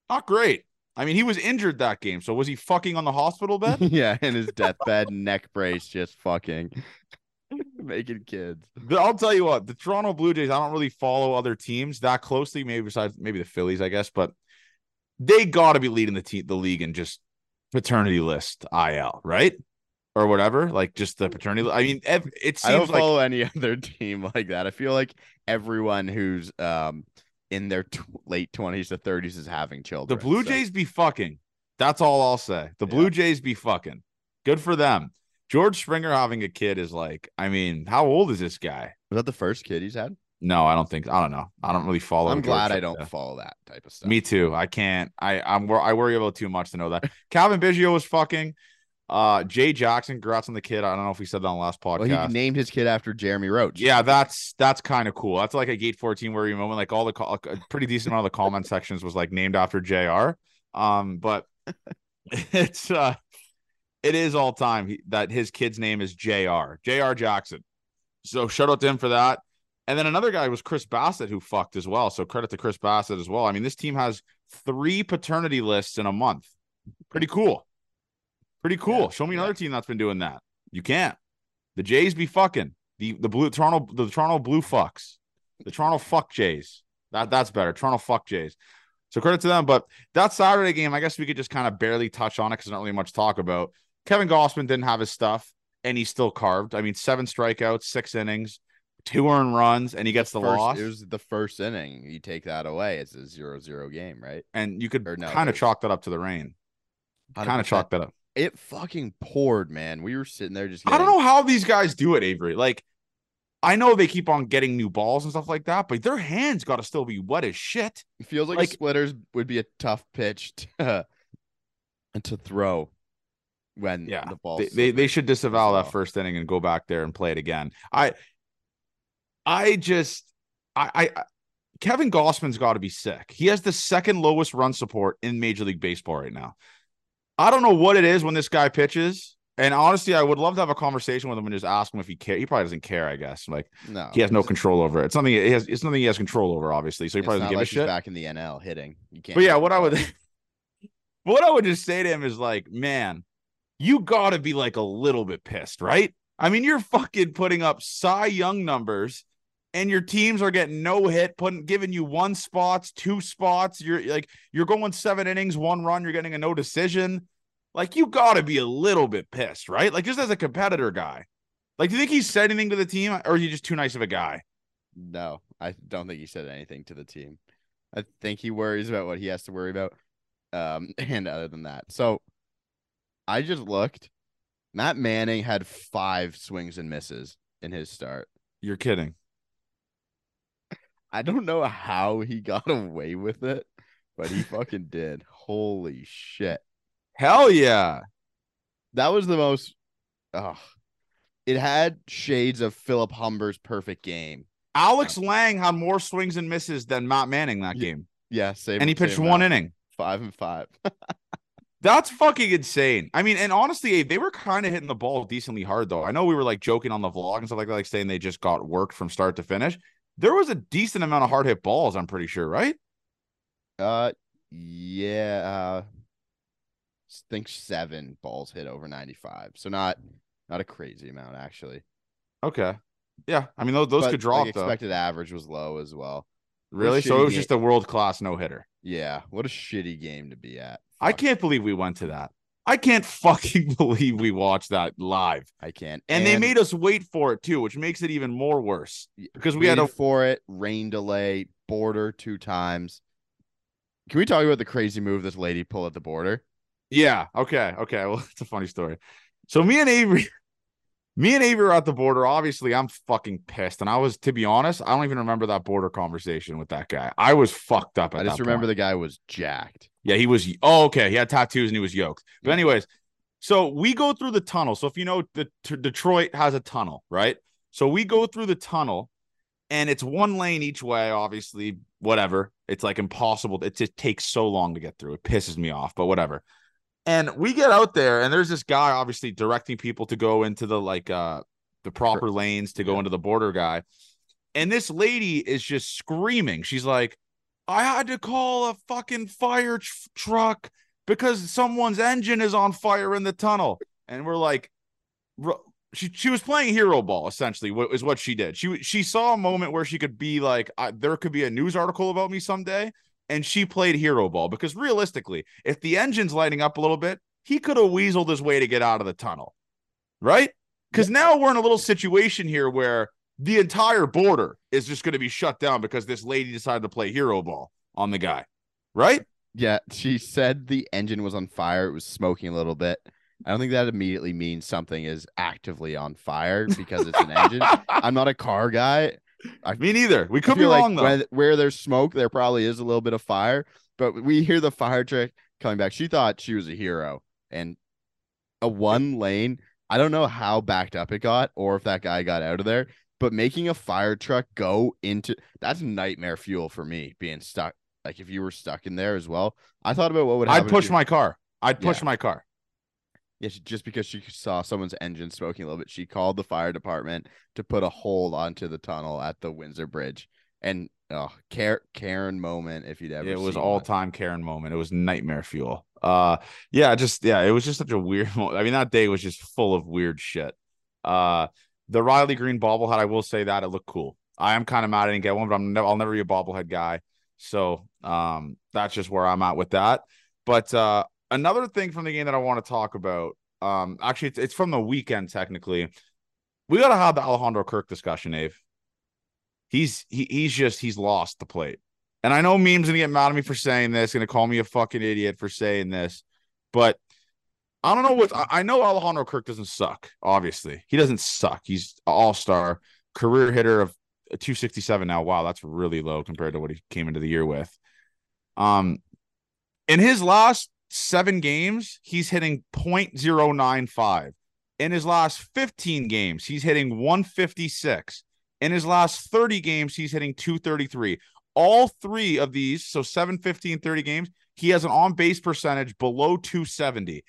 Not great. I mean, he was injured that game. So was he fucking on the hospital bed? Yeah, in his deathbed, neck brace, just fucking making kids. I'll tell you what, the Toronto Blue Jays, I don't really follow other teams that closely, maybe besides maybe the Phillies, I guess, but they got to be leading the team, the league in just paternity list I L, right? Or whatever, like just the paternity. I mean, ev- it seems I don't follow like any other team like that. I feel like everyone who's um in their t- late twenties to thirties is having children. The Blue so. Jays be fucking. That's all I'll say. The Blue yeah. Jays be fucking. Good for them. George Springer having a kid is like, I mean, how old is this guy? Was that the first kid he's had? No, I don't think. I don't know. I don't really follow. I'm glad I don't follow that type of stuff. Me too. I can't. I I'm I worry about too much to know that. Calvin Biggio was fucking. Uh, Jay Jackson, congrats on the kid. I don't know if we said that on the last podcast. Well, he named his kid after Jeremy Roach. Yeah, that's that's kind of cool. That's like a Gate fourteen where you moment. Like all the co- a pretty decent amount of the comment sections was like named after J R. Um, but it's uh, it is all time he, that his kid's name is J R. J R Jackson. So shout out to him for that. And then another guy was Chris Bassitt, who fucked as well. So credit to Chris Bassitt as well. I mean, this team has three paternity lists in a month. Pretty cool. Pretty cool. Yeah. Show me another team that's been doing that. You can't. The Jays be fucking. The the blue Toronto the Toronto Blue Fucks. The Toronto Fuck Jays. That that's better. Toronto Fuck Jays. So credit to them. But that Saturday game, I guess we could just kind of barely touch on it because there's not really much to talk about. Kevin Gausman didn't have his stuff, and he still carved. I mean, seven strikeouts, six innings, two earned runs, and he gets the first, loss. It was the first inning. You take that away, it's a zero zero game, right? And you could no, kind of chalk that up to the rain. Kind of chalk that up. It fucking poured, man. We were sitting there just getting... I don't know how these guys do it, Avery. Like, I know they keep on getting new balls and stuff like that, but their hands got to still be wet as shit. It feels like, like splitters would be a tough pitch to, to throw when yeah, the ball. They, they, they should disavow that first inning and go back there and play it again. I, I just, I, I Kevin Gausman's got to be sick. He has the second lowest run support in Major League Baseball right now. I don't know what it is when this guy pitches. And honestly, I would love to have a conversation with him and just ask him if he cares. He probably doesn't care, I guess. Like, no, he has no control over it. It's something he has. It's nothing he has control over, obviously. So he probably doesn't give like a shit. Back in the N L, hitting. You can't. But yeah, what I would, what I would just say to him is like, man, you gotta be like a little bit pissed, right? I mean, you're fucking putting up Cy Young numbers, and your teams are getting no hit, putting giving you one spots, two spots. You're like, you're going seven innings, one run. You're getting a no decision. Like, you got to be a little bit pissed, right? Like, just as a competitor guy. Like, do you think he said anything to the team, or is he just too nice of a guy? No, I don't think he said anything to the team. I think he worries about what he has to worry about. Um, and other than that. So, I just looked. Matt Manning had five swings and misses in his start. You're kidding. I don't know how he got away with it, but he fucking did. Holy shit. Hell yeah. That was the most. Oh, it had shades of Philip Humber's perfect game. Alex Lange had more swings and misses than Matt Manning that game. Yeah, same. And he pitched one inning. Five and five. That's fucking insane. I mean, and honestly, they were kind of hitting the ball decently hard, though. I know we were like joking on the vlog and stuff like that, like saying they just got worked from start to finish. There was a decent amount of hard hit balls, I'm pretty sure, right? Uh, yeah. Uh... I think seven balls hit over ninety-five, so not not a crazy amount, actually. Okay, yeah, I mean those, those but could drop. The expected though. Average was low as well. Really? So it was game. Just a world class no hitter. Yeah, what a shitty game to be at. Fuck. I can't believe we went to that. I can't fucking believe we watched that live. I can't. And, and they made us wait for it too, which makes it even more worse because we had to for it rain delay border two times. Can we talk about the crazy move this lady pulled at the border? Yeah. Okay. Okay. Well, it's a funny story. So me and Avery, me and Avery are at the border. Obviously, I'm fucking pissed. And I was, to be honest, I don't even remember that border conversation with that guy. I was fucked up. At I just that remember point. The guy was jacked. Yeah, he was. Oh, okay. He had tattoos and he was yoked. But anyways, so we go through the tunnel. So if you know, the t- Detroit has a tunnel, right? So we go through the tunnel, and it's one lane each way. Obviously, whatever. It's like impossible. It just takes so long to get through. It pisses me off, but whatever. And we get out there, and there's this guy obviously directing people to go into the like uh the proper lanes to go into the border guy. And this lady is just screaming. She's like, I had to call a fucking fire tr- truck because someone's engine is on fire in the tunnel. And we're like, she she was playing hero ball, essentially, is what she did. She she saw a moment where she could be like, I, there could be a news article about me someday. And she played hero ball because realistically, if the engine's lighting up a little bit, he could have weaseled his way to get out of the tunnel, right? Because now we're in a little situation here where the entire border is just going to be shut down because this lady decided to play hero ball on the guy, right? Yeah, she said the engine was on fire. It was smoking a little bit. I don't think that immediately means something is actively on fire because it's an engine. I'm not a car guy. I, Me neither. We could be like wrong, though. Where, where there's smoke, there probably is a little bit of fire. But we hear the fire truck coming back. She thought she was a hero. And a one lane, I don't know how backed up it got or if that guy got out of there. But making a fire truck go into... That's nightmare fuel for me, being stuck. Like, if you were stuck in there as well. I thought about what would happen. I'd push my car. I'd push yeah. my car. Yeah, she, just because she saw someone's engine smoking a little bit, she called the fire department to put a hold onto the tunnel at the Windsor Bridge. And oh, Karen, Karen moment, if you'd ever It was all-time Karen moment. It was nightmare fuel. Uh, yeah, just yeah, it was just such a weird moment. I mean, that day was just full of weird shit. Uh, the Riley Green bobblehead, I will say that it looked cool. I am kind of mad I didn't get one, but I'm ne- I'll never be a bobblehead guy. So um, that's just where I'm at with that. But uh, another thing from the game that I want to talk about, um, actually, it's, it's from the weekend, technically. We got to have the Alejandro Kirk discussion, Ave. He's he, he's just, he's lost the plate. And I know meme's going to get mad at me for saying this, going to call me a fucking idiot for saying this. But I don't know what, I know Alejandro Kirk doesn't suck, obviously. He doesn't suck. He's an all-star, career hitter of two sixty-seven now. Wow, that's really low compared to what he came into the year with. Um, in his last seven games, he's hitting point oh nine five. In his last fifteen games, he's hitting one fifty-six. In his last thirty games, he's hitting two thirty-three. All three of these, so seven, fifteen, thirty games, he has an on-base percentage below two seventy.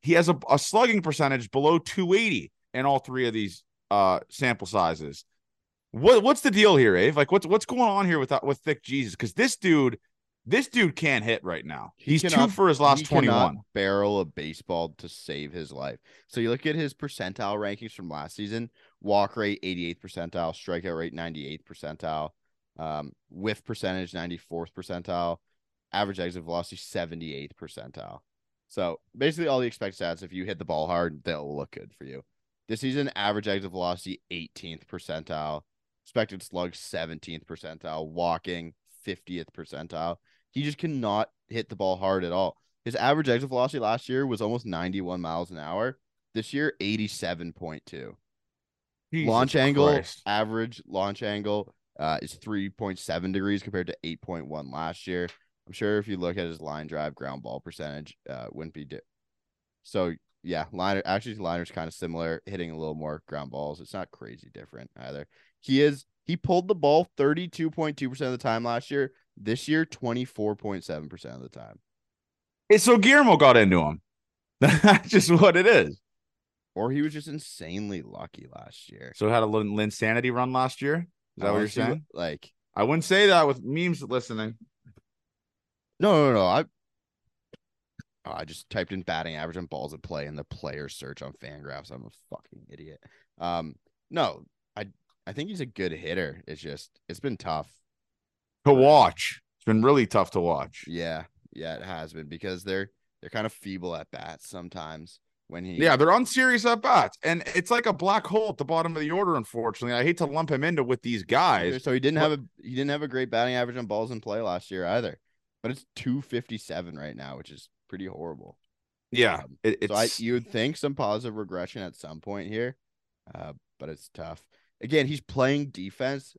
He has a, a slugging percentage below two eighty in all three of these uh, sample sizes. What what's the deal here, Ave? Like, what's what's going on here with with Thick Jesus? Because this dude, this dude can't hit right now. He's he cannot, two for his last he twenty-one. Barrel a baseball to save his life. So you look at his percentile rankings from last season: walk rate eighty-eighth percentile, strikeout rate ninety-eighth percentile, um, whiff percentage ninety-fourth percentile, average exit velocity seventy-eighth percentile. So basically, all the expected stats. If you hit the ball hard, they'll look good for you. This season, average exit velocity eighteenth percentile. Expected slug seventeenth percentile, walking fiftieth percentile. He just cannot hit the ball hard at all. His average exit velocity last year was almost ninety-one miles an hour. This year, eighty-seven point two. Jesus launch angle, Christ. Average launch angle uh, is three point seven degrees compared to eight point one last year. I'm sure if you look at his line drive ground ball percentage, uh, wouldn't be di- so. Yeah, liner actually liner's kind of similar, hitting a little more ground balls. It's not crazy different either. He is he pulled the ball thirty-two point two percent of the time last year. This year, twenty-four point seven percent of the time. It's so Guillermo got into him. That's just what it is. Or he was just insanely lucky last year. So had a little insanity run last year? Is that what you're saying? Like, I wouldn't say that with memes listening. No, no, no. I Oh, I just typed in batting average and balls at play in the player search on Fangraphs. I'm a fucking idiot. Um, no, I I think he's a good hitter. It's just it's been tough to watch. It's been really tough to watch. Yeah, yeah, it has been because they're they're kind of feeble at bats sometimes when he yeah they're unserious at bats, and it's like a black hole at the bottom of the order. Unfortunately, I hate to lump him into with these guys. So he didn't but... have a he didn't have a great batting average on balls in play last year either. But it's two fifty-seven right now, which is pretty horrible. Yeah, um, it, it's... so I, you would think some positive regression at some point here, uh, but it's tough. Again, he's playing defense,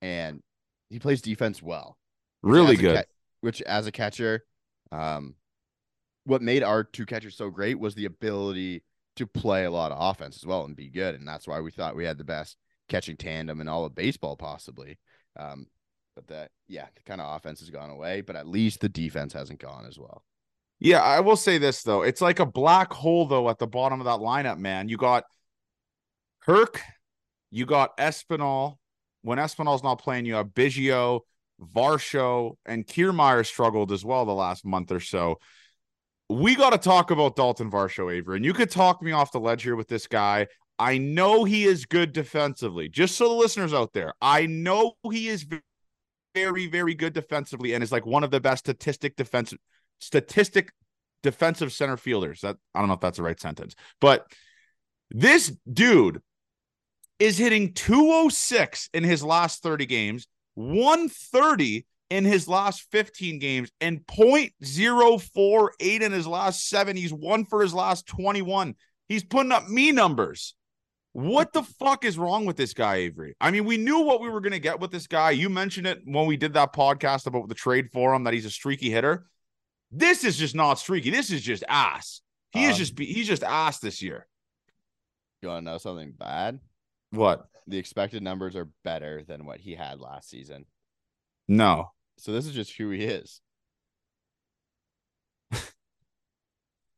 and he plays defense well, really good. Ca- which, as a catcher, um, what made our two catchers so great was the ability to play a lot of offense as well and be good, and that's why we thought we had the best catching tandem in all of baseball, possibly. Um, but that, yeah, the kind of offense has gone away, but at least the defense hasn't gone as well. Yeah, I will say this, though. It's like a black hole, though, at the bottom of that lineup, man. You got Kirk. You got Espinal. When Espinal's not playing, you have Biggio, Varsho, and Kiermaier struggled as well the last month or so. We got to talk about Dalton Varsho, Avery. And you could talk me off the ledge here with this guy. I know he is good defensively. Just so the listeners out there, I know he is very, very good defensively and is like one of the best statistic defensive statistic defensive center fielders. That I don't know if that's the right sentence, but this dude is hitting two oh six in his last thirty games, one thirty in his last fifteen games, and point oh four eight in his last seven. He's one for his last twenty-one. He's putting up me numbers. What the fuck is wrong with this guy, Avery? I mean, we knew what we were going to get with this guy. You mentioned it when we did that podcast about the trade for him, that he's a streaky hitter. This is just not streaky. This is just ass. He um, is just he's just ass this year. You want to know something bad? What? The expected numbers are better than what he had last season. No. So this is just who he is.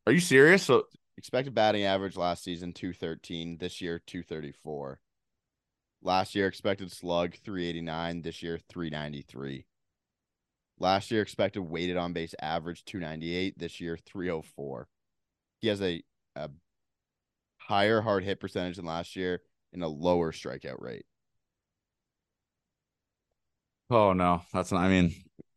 Are you serious? So Expected batting average last season, two thirteen. This year, two thirty-four. Last year, expected slug, three eighty-nine. This year, three ninety-three. Last year, expected weighted on base average, two ninety-eight. This year, three oh four. He has a, a higher hard hit percentage than last year and a lower strikeout rate. Oh, no. That's not, I mean,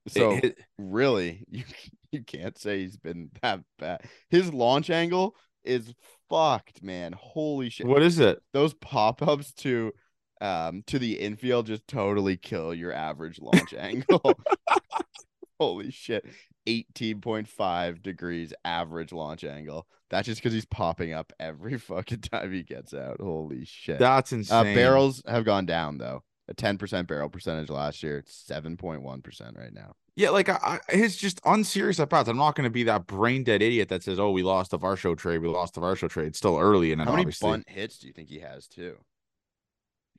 so it, it, really, you, you can't say he's been that bad. His launch angle is fucked, man. Holy shit. What is it? Those pop-ups to um to the infield just totally kill your average launch angle. Holy shit. eighteen point five degrees average launch angle. That's just because he's popping up every fucking time he gets out. Holy shit. That's insane. Uh, barrels have gone down, though. A ten percent barrel percentage last year. It's seven point one percent right now. Yeah, like, I, I, it's just unserious at-bats. I'm not going to be that brain-dead idiot that says, oh, we lost the Varsho trade. We lost the Varsho trade. It's still early. And How many obviously... bunt hits do you think he has, too?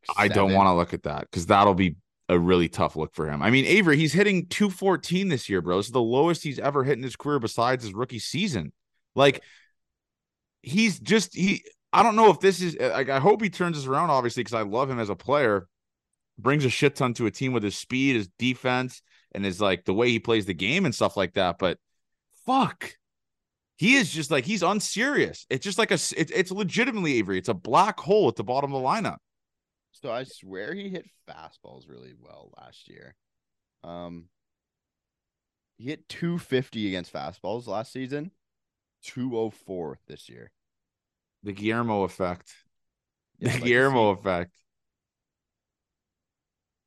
Seven. I don't want to look at that because that'll be a really tough look for him. I mean, Avery, he's hitting two fourteen this year, bro. It's the lowest he's ever hit in his career besides his rookie season. Like, he's just – he. I don't know if this is – like, I hope he turns this around, obviously, because I love him as a player. Brings a shit ton to a team with his speed, his defense, and his, like, the way he plays the game and stuff like that. But fuck, he is just like, he's unserious. It's just like a, it, it's legitimately, Avery, it's a black hole at the bottom of the lineup. So I swear he hit fastballs really well last year. Um, he hit two fifty against fastballs last season, two oh four this year. The Guillermo effect. Yeah, the like Guillermo effect.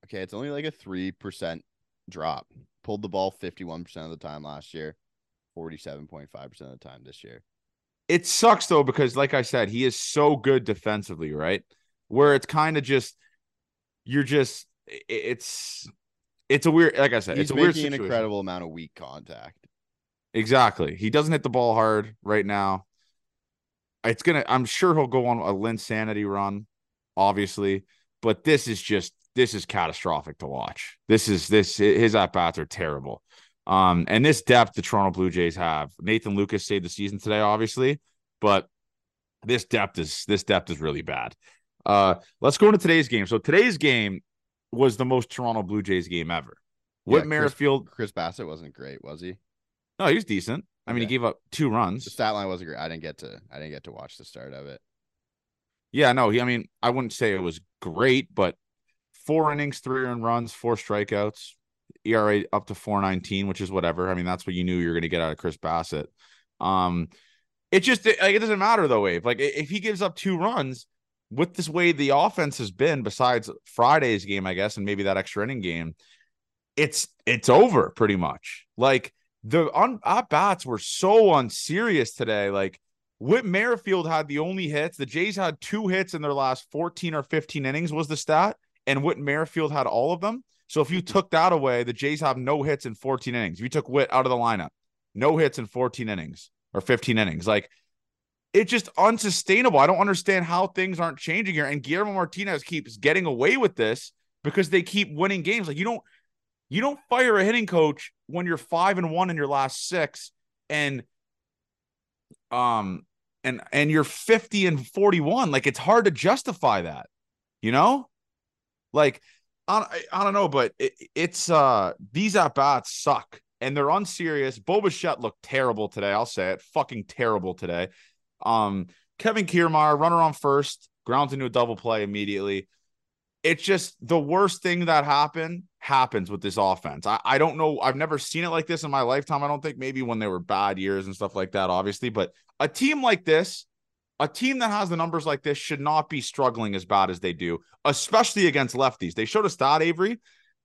Okay, it's only like a three percent drop. Pulled the ball fifty-one percent of the time last year, forty-seven point five percent of the time this year. It sucks, though, because like I said, he is so good defensively, right? Where it's kind of just, you're just, it's, it's a weird, like I said, He's it's a weird situation. He's making an incredible amount of weak contact. Exactly. He doesn't hit the ball hard right now. It's going to, I'm sure he'll go on a Lynn Sanity run, obviously, but this is just, This is catastrophic to watch. This is this his at-bats are terrible. Um, and this depth the Toronto Blue Jays have. Nathan Lukes saved the season today, obviously, but this depth is this depth is really bad. Uh, let's go into today's game. So today's game was the most Toronto Blue Jays game ever. Yeah, Whit Merrifield, Chris, Chris Bassitt wasn't great, was he? No, he was decent. I mean, yeah. He gave up two runs. The stat line wasn't great. I didn't get to I didn't get to watch the start of it. Yeah, no, he I mean, I wouldn't say it was great, but four innings, three earned runs, four strikeouts, E R A up to four nineteen, which is whatever. I mean, that's what you knew you were going to get out of Chris Bassitt. Um, it just it, like, it doesn't matter, though, Wave. Like, if he gives up two runs, with this way the offense has been, besides Friday's game, I guess, and maybe that extra inning game, it's it's over pretty much. Like, the un- at-bats were so unserious today. Like, Whit Merrifield had the only hits. The Jays had two hits in their last fourteen or fifteen innings was the stat. And Whit Merrifield had all of them. So if you took that away, the Jays have no hits in fourteen innings. If you took Whit out of the lineup, no hits in fourteen innings or fifteen innings. Like, it's just unsustainable. I don't understand how things aren't changing here. And Guillermo Martinez keeps getting away with this because they keep winning games. Like, you don't, you don't fire a hitting coach when you're five and one in your last six, and um, and and you're fifty and forty-one. Like, it's hard to justify that, you know. Like, I, I don't know, but it, it's uh these at-bats suck, and they're unserious. Bo Bichette looked terrible today. I'll say it. Fucking terrible today. Um, Kevin Kiermaier, runner on first, grounds into a double play immediately. It's just the worst thing that happened happens with this offense. I, I don't know. I've never seen it like this in my lifetime. I don't think maybe when they were bad years and stuff like that, obviously. But a team like this, a team that has the numbers like this should not be struggling as bad as they do, especially against lefties. They showed a stat, Avery,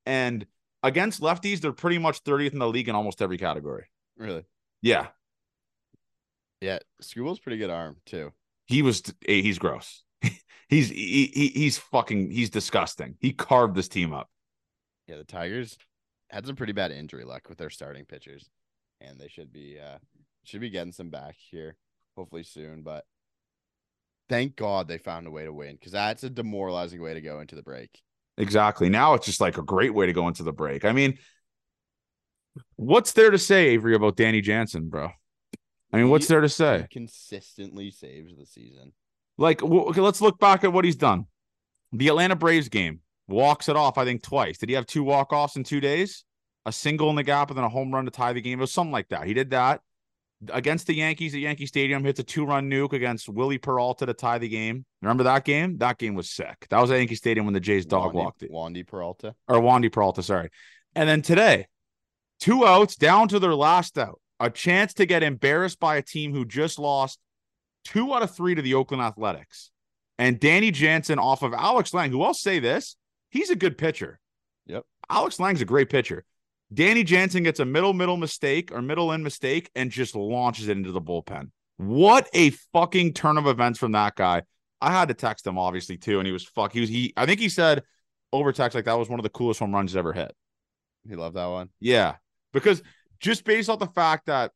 and against lefties, they're pretty much thirtieth in the league in almost every category. Really? Yeah. Yeah. Scooble's pretty good arm too. He was, he's gross. he's, he, he, he's fucking, he's disgusting. He carved this team up. Yeah. The Tigers had some pretty bad injury luck with their starting pitchers, and they should be, uh, should be getting some back here hopefully soon, but thank God they found a way to win, because that's a demoralizing way to go into the break. Exactly. Now it's just like a great way to go into the break. I mean, what's there to say, Avery, about Danny Jansen, bro? I mean, he what's there to say? Consistently saves the season. Like, well, okay, let's look back at what he's done. The Atlanta Braves game, walks it off, I think, twice. Did he have two walk-offs in two days? A single in the gap and then a home run to tie the game. It was something like that. He did that. Against the Yankees at Yankee Stadium, hits a two-run nuke against Willie Peralta to tie the game. Remember that game? That game was sick. That was at Yankee Stadium when the Jays dog-walked it. Wandy Peralta. Or Wandy Peralta, sorry. And then today, two outs down to their last out. A chance to get embarrassed by a team who just lost two out of three to the Oakland Athletics. And Danny Jansen off of Alex Lange, who I'll say this, he's a good pitcher. Yep. Alex Lange's a great pitcher. Danny Jansen gets a middle-middle mistake or middle-end mistake and just launches it into the bullpen. What a fucking turn of events from that guy. I had to text him, obviously, too, and he was fuck. He was he. I think he said over text, like, that was one of the coolest home runs he's ever hit. He loved that one? Yeah, because just based off the fact that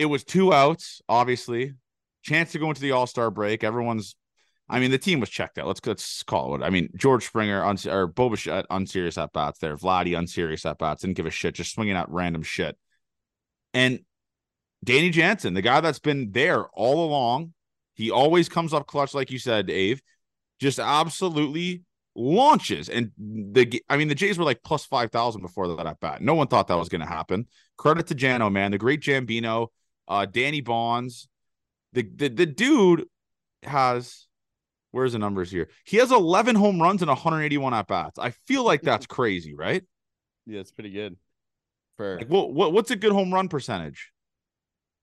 it was two outs, obviously, chance to go into the All-Star break. Everyone's – I mean, the team was checked out. Let's let's call it. I mean, George Springer uns- or Bobichette, unserious at-bats there. Vladdy, unserious at-bats. Didn't give a shit. Just swinging at random shit. And Danny Jansen, the guy that's been there all along, he always comes up clutch, like you said, Dave, just absolutely launches. And, the I mean, the Jays were like plus five thousand before that at-bat. No one thought that was going to happen. Credit to Jano, man. The great Jambino, uh, Danny Bonds. The, the the dude has, where's the numbers here? He has eleven home runs and one hundred eighty-one at-bats. I feel like that's crazy, right? Yeah, it's pretty good. For like, what, what what's a good home run percentage?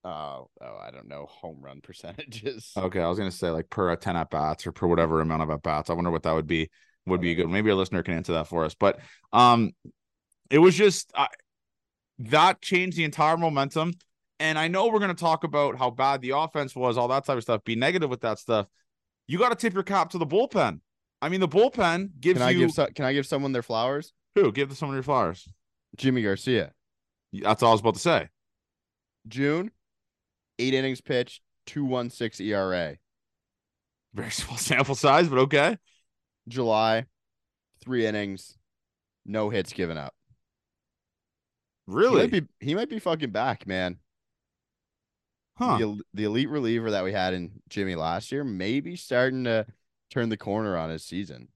Oh, oh, I don't know home run percentages. Okay, I was going to say like per ten at-bats or per whatever amount of at-bats. I wonder what that would be. Would be good. Maybe a listener can answer that for us. But um, it was just uh, that changed the entire momentum. And I know we're going to talk about how bad the offense was, all that type of stuff, be negative with that stuff. You got to tip your cap to the bullpen. I mean, the bullpen gives can I you. Give so- can I give someone their flowers? Who? Give someone your flowers. Jimmy Garcia. That's all I was about to say. June, eight innings pitched, two point one six E R A. Very small sample size, but okay. July, three innings, no hits given up. Really? He might be, he might be fucking back, man. Huh. The, the elite reliever that we had in Jimmy last year may be starting to turn the corner on his season.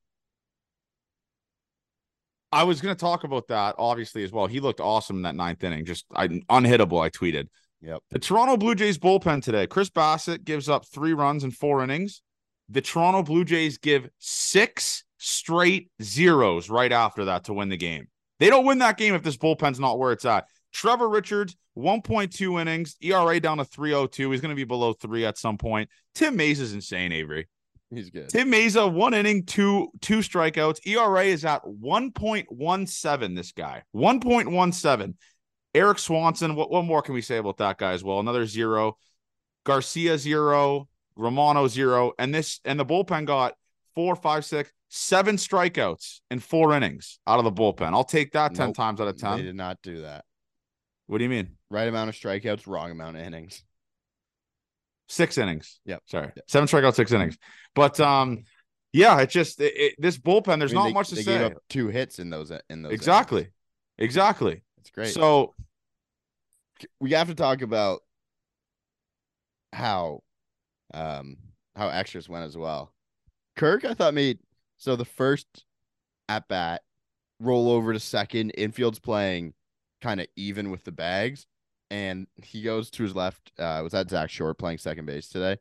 I was going to talk about that, obviously, as well. He looked awesome in that ninth inning. Just I, unhittable, I tweeted. Yep. The Toronto Blue Jays bullpen today. Chris Bassitt gives up three runs in four innings. The Toronto Blue Jays give six straight zeros right after that to win the game. They don't win that game if this bullpen's not where it's at. Trevor Richards, one point two innings, E R A down to three oh two. He's going to be below three at some point. Tim Mesa is insane, Avery. He's good. Tim Mesa, one inning, two two strikeouts. E R A is at one point one seven, this guy. one point one seven. Eric Swanson, what, what more can we say about that guy as well? Another zero. Garcia, zero. Romano, zero. And this and the bullpen got four, five, six, seven strikeouts in four innings out of the bullpen. I'll take that nope, ten times out of ten. They did not do that. What do you mean? Right amount of strikeouts, wrong amount of innings. Six innings. Yep. Sorry. Yep. Seven strikeouts, six innings. But um, yeah, it's just it, it, this bullpen. There's I mean, not they, much to they say. They gave up two hits in those in those. Exactly. Innings. Exactly. That's great. So we have to talk about how um how extras went as well. Kirk, I thought made so the first at bat, roll over to second, infield's playing kind of even with the bags, and he goes to his left. Uh, was that Zach Short playing second base today?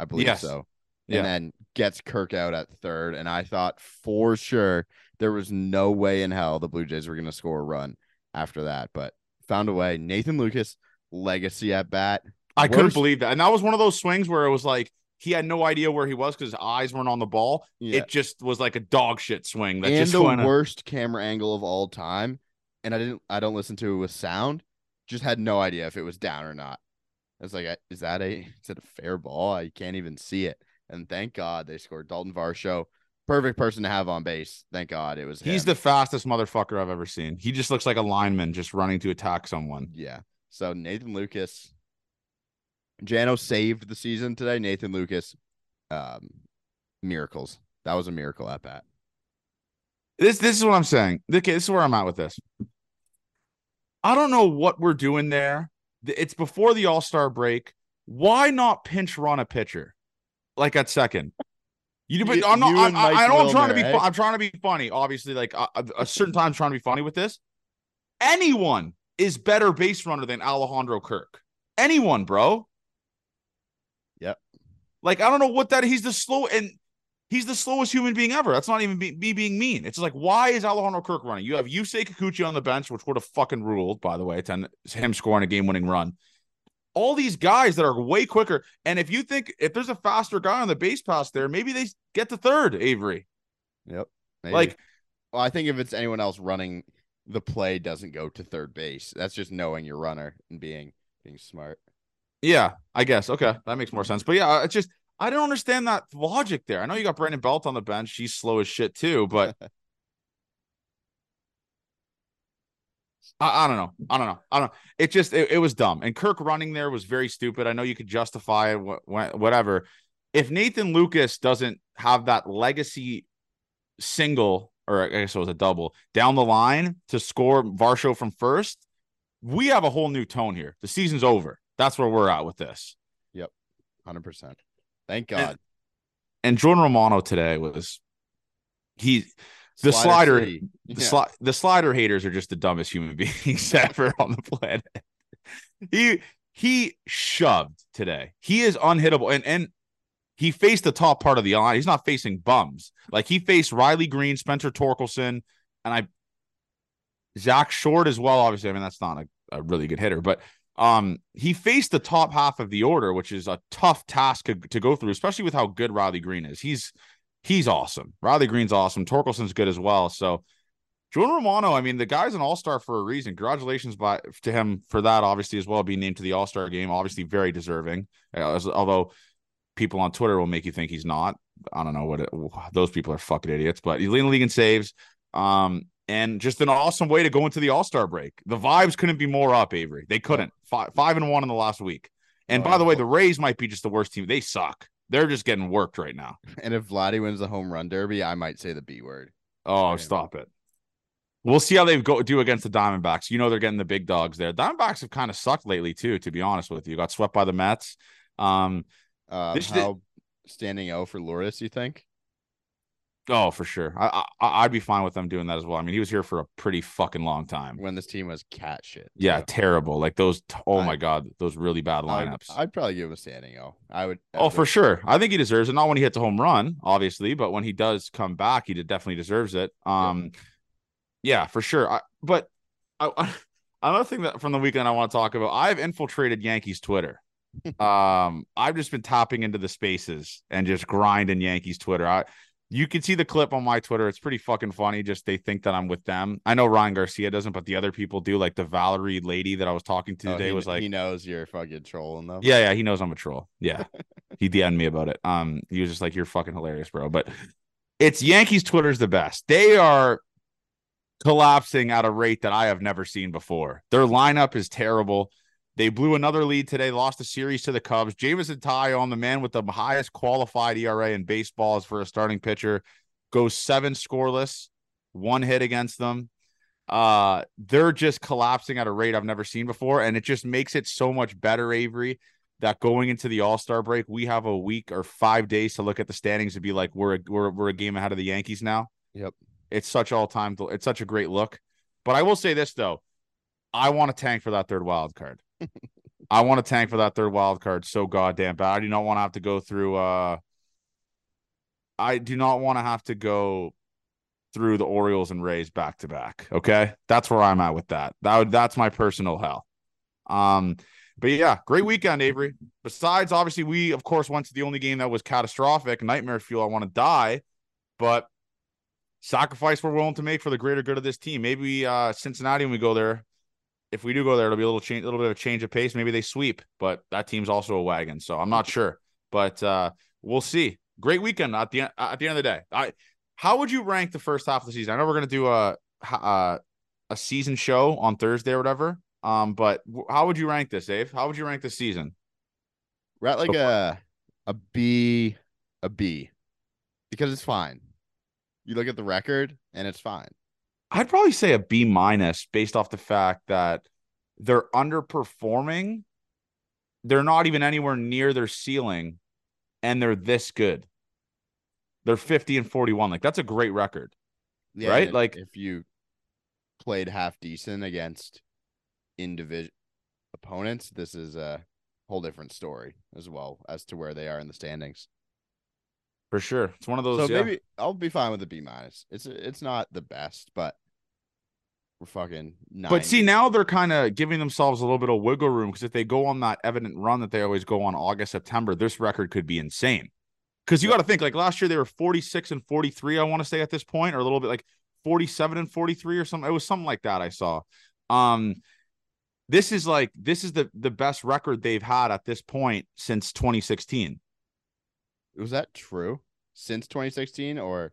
I believe yes. so. And yeah. then gets Kirk out at third. And I thought for sure there was no way in hell the Blue Jays were going to score a run after that, but found a way. Nathan Lukes, legacy at bat. I Worst. couldn't believe that. And that was one of those swings where it was like he had no idea where he was because his eyes weren't on the ball. Yeah. It just was like a dog shit swing. That and just the went worst a- camera angle of all time. And I didn't. I don't listen to it with sound. Just had no idea if it was down or not. I was like, "Is that a is that a fair ball? I can't even see it." And thank God they scored. Dalton Varsho, perfect person to have on base. Thank God it was. He's him. the fastest motherfucker I've ever seen. He just looks like a lineman just running to attack someone. Yeah. So Nathan Lukes, Jano saved the season today. Nathan Lukes, um, miracles. That was a miracle at bat. This this is what I'm saying. Okay, this is where I'm at with this. I don't know what we're doing there It's before the All-Star break. Why not pinch run a pitcher like at second? You, but you, I'm not. I'm, I, I know Wilner, I'm trying to be. Right? I'm trying to be funny. Obviously, like uh, a certain time, I'm trying to be funny with this. Anyone is better base runner than Alejandro Kirk. Anyone, bro. Yep. Like I don't know what that. He's the slow and he's the slowest human being ever. That's not even be, me being mean. It's like, why is Alejandro Kirk running? You have Yusei Kikuchi on the bench, which would have fucking ruled. By the way, ten, him scoring a game-winning run. All these guys that are way quicker. And if you think if there's a faster guy on the base pass there, maybe they get to third, Avery. Yep. Maybe. Like, well, I think if it's anyone else running, the play doesn't go to third base. That's just knowing your runner and being being smart. Yeah, I guess. Okay. That makes more sense. But yeah, it's just, I don't understand that logic there. I know you got Brandon Belt on the bench. She's slow as shit too, but I, I don't know. I don't know. I don't know. It just, it, it was dumb. And Kirk running there was very stupid. I know you could justify it, wh- wh- whatever. If Nathan Lukes doesn't have that legacy single, or I guess it was a double, down the line to score Varsho from first, we have a whole new tone here. The season's over. That's where we're at with this. Yep. one hundred percent. Thank God. And, and Jordan Romano today was, he. The slider, slider the, yeah. sli- the slider haters are just the dumbest human beings ever on the planet. He he shoved today. He is unhittable, and and he faced the top part of the line. He's not facing bums. Like he faced Riley Green, Spencer Torkelson, and I Zach Short as well. Obviously, I mean that's not a, a really good hitter, but um, he faced the top half of the order, which is a tough task to, to go through, especially with how good Riley Green is. He's He's awesome. Riley Green's awesome. Torkelson's good as well. So, Jordan Romano, I mean, the guy's an all-star for a reason. Congratulations by, to him for that, obviously, as well, being named to the all-star game. Obviously, very deserving, uh, as, although people on Twitter will make you think he's not. I don't know what it, those people are fucking idiots, but he's leading the league in saves. Um, and just an awesome way to go into the all-star break. The vibes couldn't be more up, Avery. They couldn't. Five, five and one in the last week. And oh, by the way, the Rays might be just the worst team. They suck. They're just getting worked right now. And if Vladdy wins the home run derby, I might say the B word. Oh, Damn. Stop it. We'll see how they go do against the Diamondbacks. You know they're getting the big dogs there. Diamondbacks have kind of sucked lately, too, to be honest with you. Got swept by the Mets. Um, uh, this how did... standing O for Lourdes, you think? Oh, for sure. I, I, I'd be fine with them doing that as well. I mean, he was here for a pretty fucking long time. When this team was cat shit. Yeah, so. Terrible. Like those, oh I, my God, those really bad lineups. I'd, I'd probably give him a standing O. I would. I oh, would. For sure. I think he deserves it. Not when he hits a home run, obviously, but when he does come back, he definitely deserves it. Um, Yeah, yeah for sure. I, but I, I, another thing that from the weekend I want to talk about, I've infiltrated Yankees Twitter. um, I've just been tapping into the spaces and just grinding Yankees Twitter. I You can see the clip on my Twitter. It's pretty fucking funny. Just they think that I'm with them. I know Ryan Garcia doesn't, but the other people do. Like the Valerie lady that I was talking to oh, today he, was like, he knows you're fucking trolling them. Yeah, yeah, he knows I'm a troll. Yeah, he D M'd me about it. Um, he was just like, you're fucking hilarious, bro. But it's Yankees Twitter's the best. They are collapsing at a rate that I have never seen before. Their lineup is terrible. They blew another lead today, lost a series to the Cubs. Jameson Taillon, the man with the highest qualified E R A in baseball as for a starting pitcher, goes seven scoreless, one hit against them. Uh, they're just collapsing at a rate I've never seen before, and it just makes it so much better, Avery, that going into the All-Star break, we have a week or five days to look at the standings and be like, we're a, we're, we're a game ahead of the Yankees now. Yep. It's such all-time – it's such a great look. But I will say this, though. I want to tank for that third wild card. I want to tank for that third wild card so goddamn bad. I do not want to have to go through. Uh, I do not want to have to go through the Orioles and Rays back to back. Okay, that's where I'm at with that. That would, that's my personal hell. Um, but yeah, great weekend, Avery. Besides, obviously, we of course went to the only game that was catastrophic, nightmare fuel. I want to die, but sacrifice we're willing to make for the greater good of this team. Maybe uh, Cincinnati when we go there. If we do go there, it'll be a little change, a little bit of a change of pace. Maybe they sweep, but that team's also a wagon, so I'm not sure. But uh, we'll see. Great weekend at the at the end of the day. I, how would you rank the first half of the season? I know we're gonna do a a, a season show on Thursday or whatever. Um, but how would you rank this, Dave? How would you rank this season? We're at like Before. a a B, a B, because it's fine. You look at the record, and it's fine. I'd probably say a B minus based off the fact that they're underperforming. They're not even anywhere near their ceiling, and they're this good. They're fifty and forty-one. Like, that's a great record, yeah, right? Like, if you played half decent against individual opponents, this is a whole different story as well as to where they are in the standings. For sure. It's one of those. So yeah. Maybe I'll be fine with a B minus. It's it's not the best, but we're fucking nine. But see, now they're kind of giving themselves a little bit of wiggle room, because if they go on that evident run that they always go on August, September, this record could be insane. Because you got to think, like, last year they were forty-six and forty-three, I want to say at this point, or a little bit like forty-seven and forty-three or something. It was something like that I saw. Um, this is like, this is the, the best record they've had at this point since twenty sixteen. Was that true? Since twenty sixteen or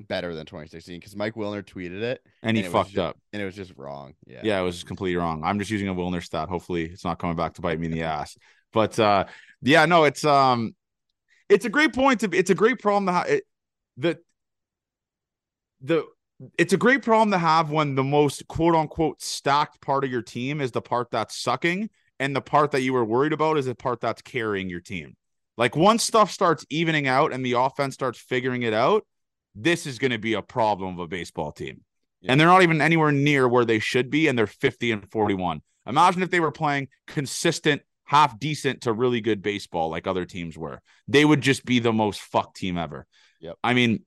better than twenty sixteen? Because Mike Wilner tweeted it. And he and it fucked just, up. And it was just wrong. Yeah, yeah, it was just completely wrong. I'm just using a Wilner stat. Hopefully it's not coming back to bite me in the ass. But uh, yeah, no, it's... um. It's a great point to. It's a great problem to have. It, the, the, it's a great problem to have when the most quote unquote stacked part of your team is the part that's sucking, and the part that you were worried about is the part that's carrying your team. Like, once stuff starts evening out and the offense starts figuring it out, this is going to be a problem of a baseball team. Yeah. And they're not even anywhere near where they should be, and they're fifty and forty-one. Imagine if they were playing consistent, half decent to really good baseball like other teams were. They would just be the most fucked team ever. Yep. I mean,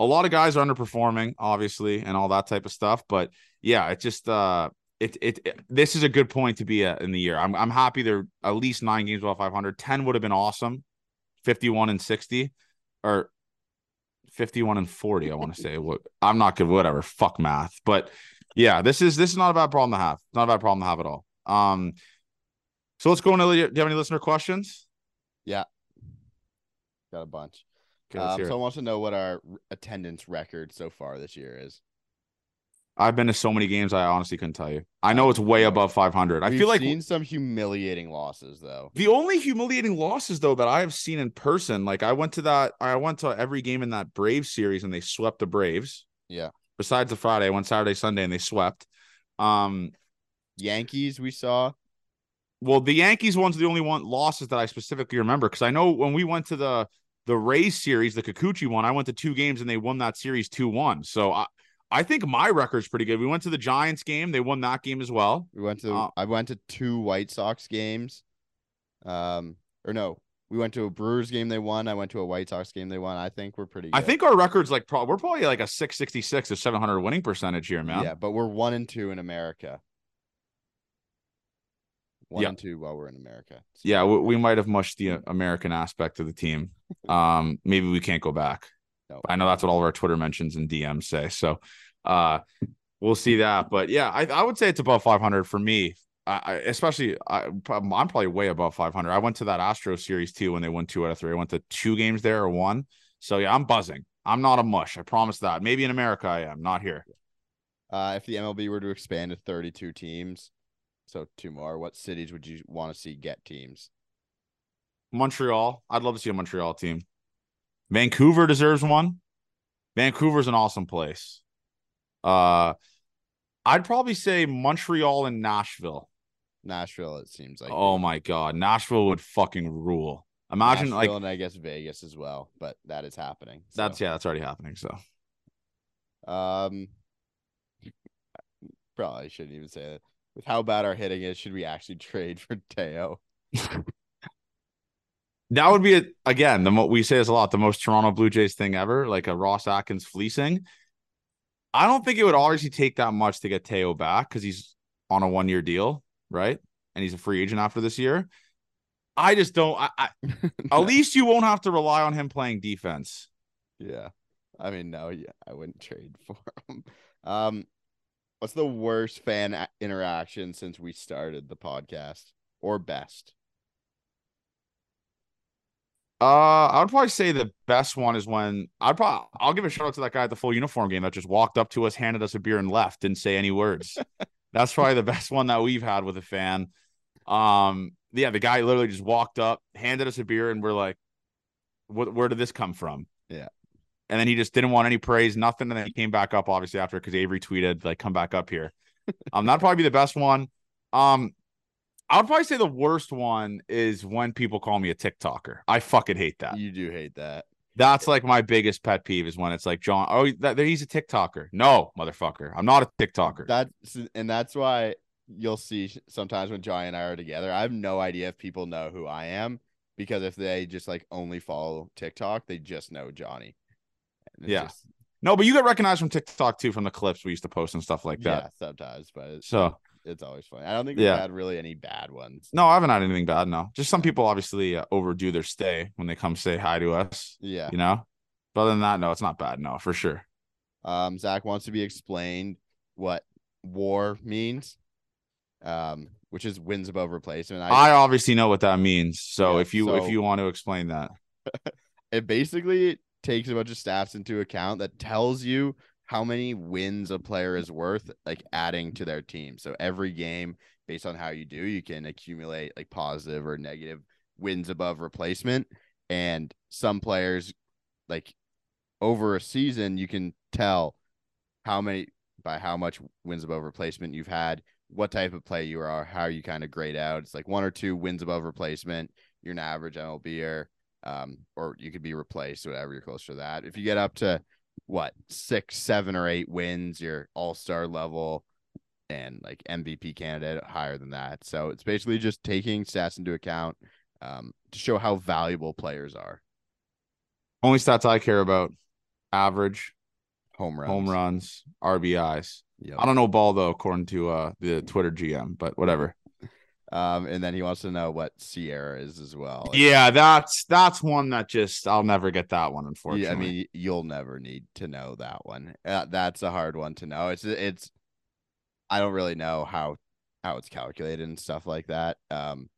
a lot of guys are underperforming, obviously, and all that type of stuff. But yeah, it's just uh, it, it it this is a good point to be at in the year. I'm I'm happy they're at least nine games above five hundred. ten would have been awesome. fifty-one and sixty, or fifty-one and forty. I want to say what I'm not good. Whatever. Fuck math. But yeah, this is this is not a bad problem to have. It's not a bad problem to have at all. Um. So let's go into, do you have any listener questions? Yeah. Got a bunch. Okay, um, so I want to know what our attendance record so far this year is. I've been to so many games, I honestly couldn't tell you. I know it's way above five hundred. We've I feel like seen some humiliating losses, though. The only humiliating losses, though, that I have seen in person, like I went to that, I went to every game in that Braves series and they swept the Braves. Yeah. Besides the Friday, I went Saturday, Sunday, and they swept. Um, Yankees, we saw. Well, the Yankees one's the only one losses that I specifically remember, because I know when we went to the the Rays series, the Kikuchi one, I went to two games and they won that series two one. So I, I think my record's pretty good. We went to the Giants game. They won that game as well. We went to uh, I went to two White Sox games. Um, or no, we went to a Brewers game. They won. I went to a White Sox game. They won. I think we're pretty good. I think our record's like pro- we're probably like a six sixty-six or seven hundred winning percentage here, man. Yeah, but we're one and two in America. One yep. and two while we're in America. So yeah, we, we might have mushed the American aspect of the team. Um, maybe we can't go back. Nope. I know that's what all of our Twitter mentions and D Ms say. So uh, we'll see that. But yeah, I, I would say it's above five hundred for me. I, I, especially, I, I'm probably way above five hundred. I went to that Astro series too when they won two out of three. I went to two games there or one. So yeah, I'm buzzing. I'm not a mush. I promise that. Maybe in America I am, not here. Uh, if the M L B were to expand to thirty-two teams, so two more, what cities would you want to see get teams? Montreal. I'd love to see a Montreal team. Vancouver deserves one. Vancouver's an awesome place. Uh, I'd probably say Montreal and Nashville. Nashville, it seems like. Oh, my God. Nashville would fucking rule. Imagine Nashville, like, and I guess Vegas as well, but that is happening. So. That's, yeah, that's already happening, so. Um, probably shouldn't even say that. With how bad our hitting is, should we actually trade for Teo? That would be, a, again, the mo- we say this a lot, the most Toronto Blue Jays thing ever, like a Ross Atkins fleecing. I don't think it would obviously take that much to get Teo back because he's on a one-year deal, right? And he's a free agent after this year. I just don't. I, I no. At least you won't have to rely on him playing defense. Yeah. I mean, no, yeah, I wouldn't trade for him. Um, What's the worst fan interaction since we started the podcast, or best? Uh, I would probably say the best one is when I probably I'll give a shout out to that guy at the full uniform game that just walked up to us, handed us a beer and left, didn't say any words. That's probably the best one that we've had with a fan. Um, yeah, the guy literally just walked up, handed us a beer, and we're like, "What? Where did this come from?" Yeah. And then he just didn't want any praise, nothing. And then he came back up, obviously, after, because Avery tweeted, like, come back up here. um, that'd probably be the best one. Um, I would probably say the worst one is when people call me a TikToker. I fucking hate that. You do hate that. That's like my biggest pet peeve is when it's like, John, oh, that, he's a TikToker. No, motherfucker. I'm not a TikToker. That's, and that's why you'll see sometimes when Johnny and I are together, I have no idea if people know who I am, because if they just like only follow TikTok, they just know Johnny. Yeah. Just... No, but you get recognized from TikTok too, from the clips we used to post and stuff like that. Yeah, sometimes, but it's, so it's always funny. I don't think we've yeah. had really any bad ones. No, I haven't had anything bad. No, just some people obviously uh, overdo their stay when they come say hi to us. Yeah, you know. But other than that, no, it's not bad. No, for sure. Um, Zach wants to be explained what W A R means. Um, which is wins above replacement. I, I obviously know what that means. So yeah, if you so, if you want to explain that, it basically takes a bunch of stats into account that tells you how many wins a player is worth, like adding to their team. So every game, based on how you do, you can accumulate like positive or negative wins above replacement. And some players, like over a season, you can tell how many by how much wins above replacement you've had, what type of play you are, how you kind of grade out. It's like one or two wins above replacement. You're an average M L B-er, um, or you could be replaced, whatever, you're closer to that. If you get up to what, six, seven or eight wins, you're all-star level and like M V P candidate, higher than that. So it's basically just taking stats into account um, to show how valuable players are. Only stats I care about, average, home runs, home runs, R B Is. Yep. I don't know ball, though, according to uh, the Twitter G M, but whatever. Um, and then he wants to know what Sierra is as well. Yeah, that's that's one that just I'll never get that one, unfortunately. Yeah, I mean, you'll never need to know that one. Uh, that's a hard one to know. It's it's I don't really know how how it's calculated and stuff like that. Um,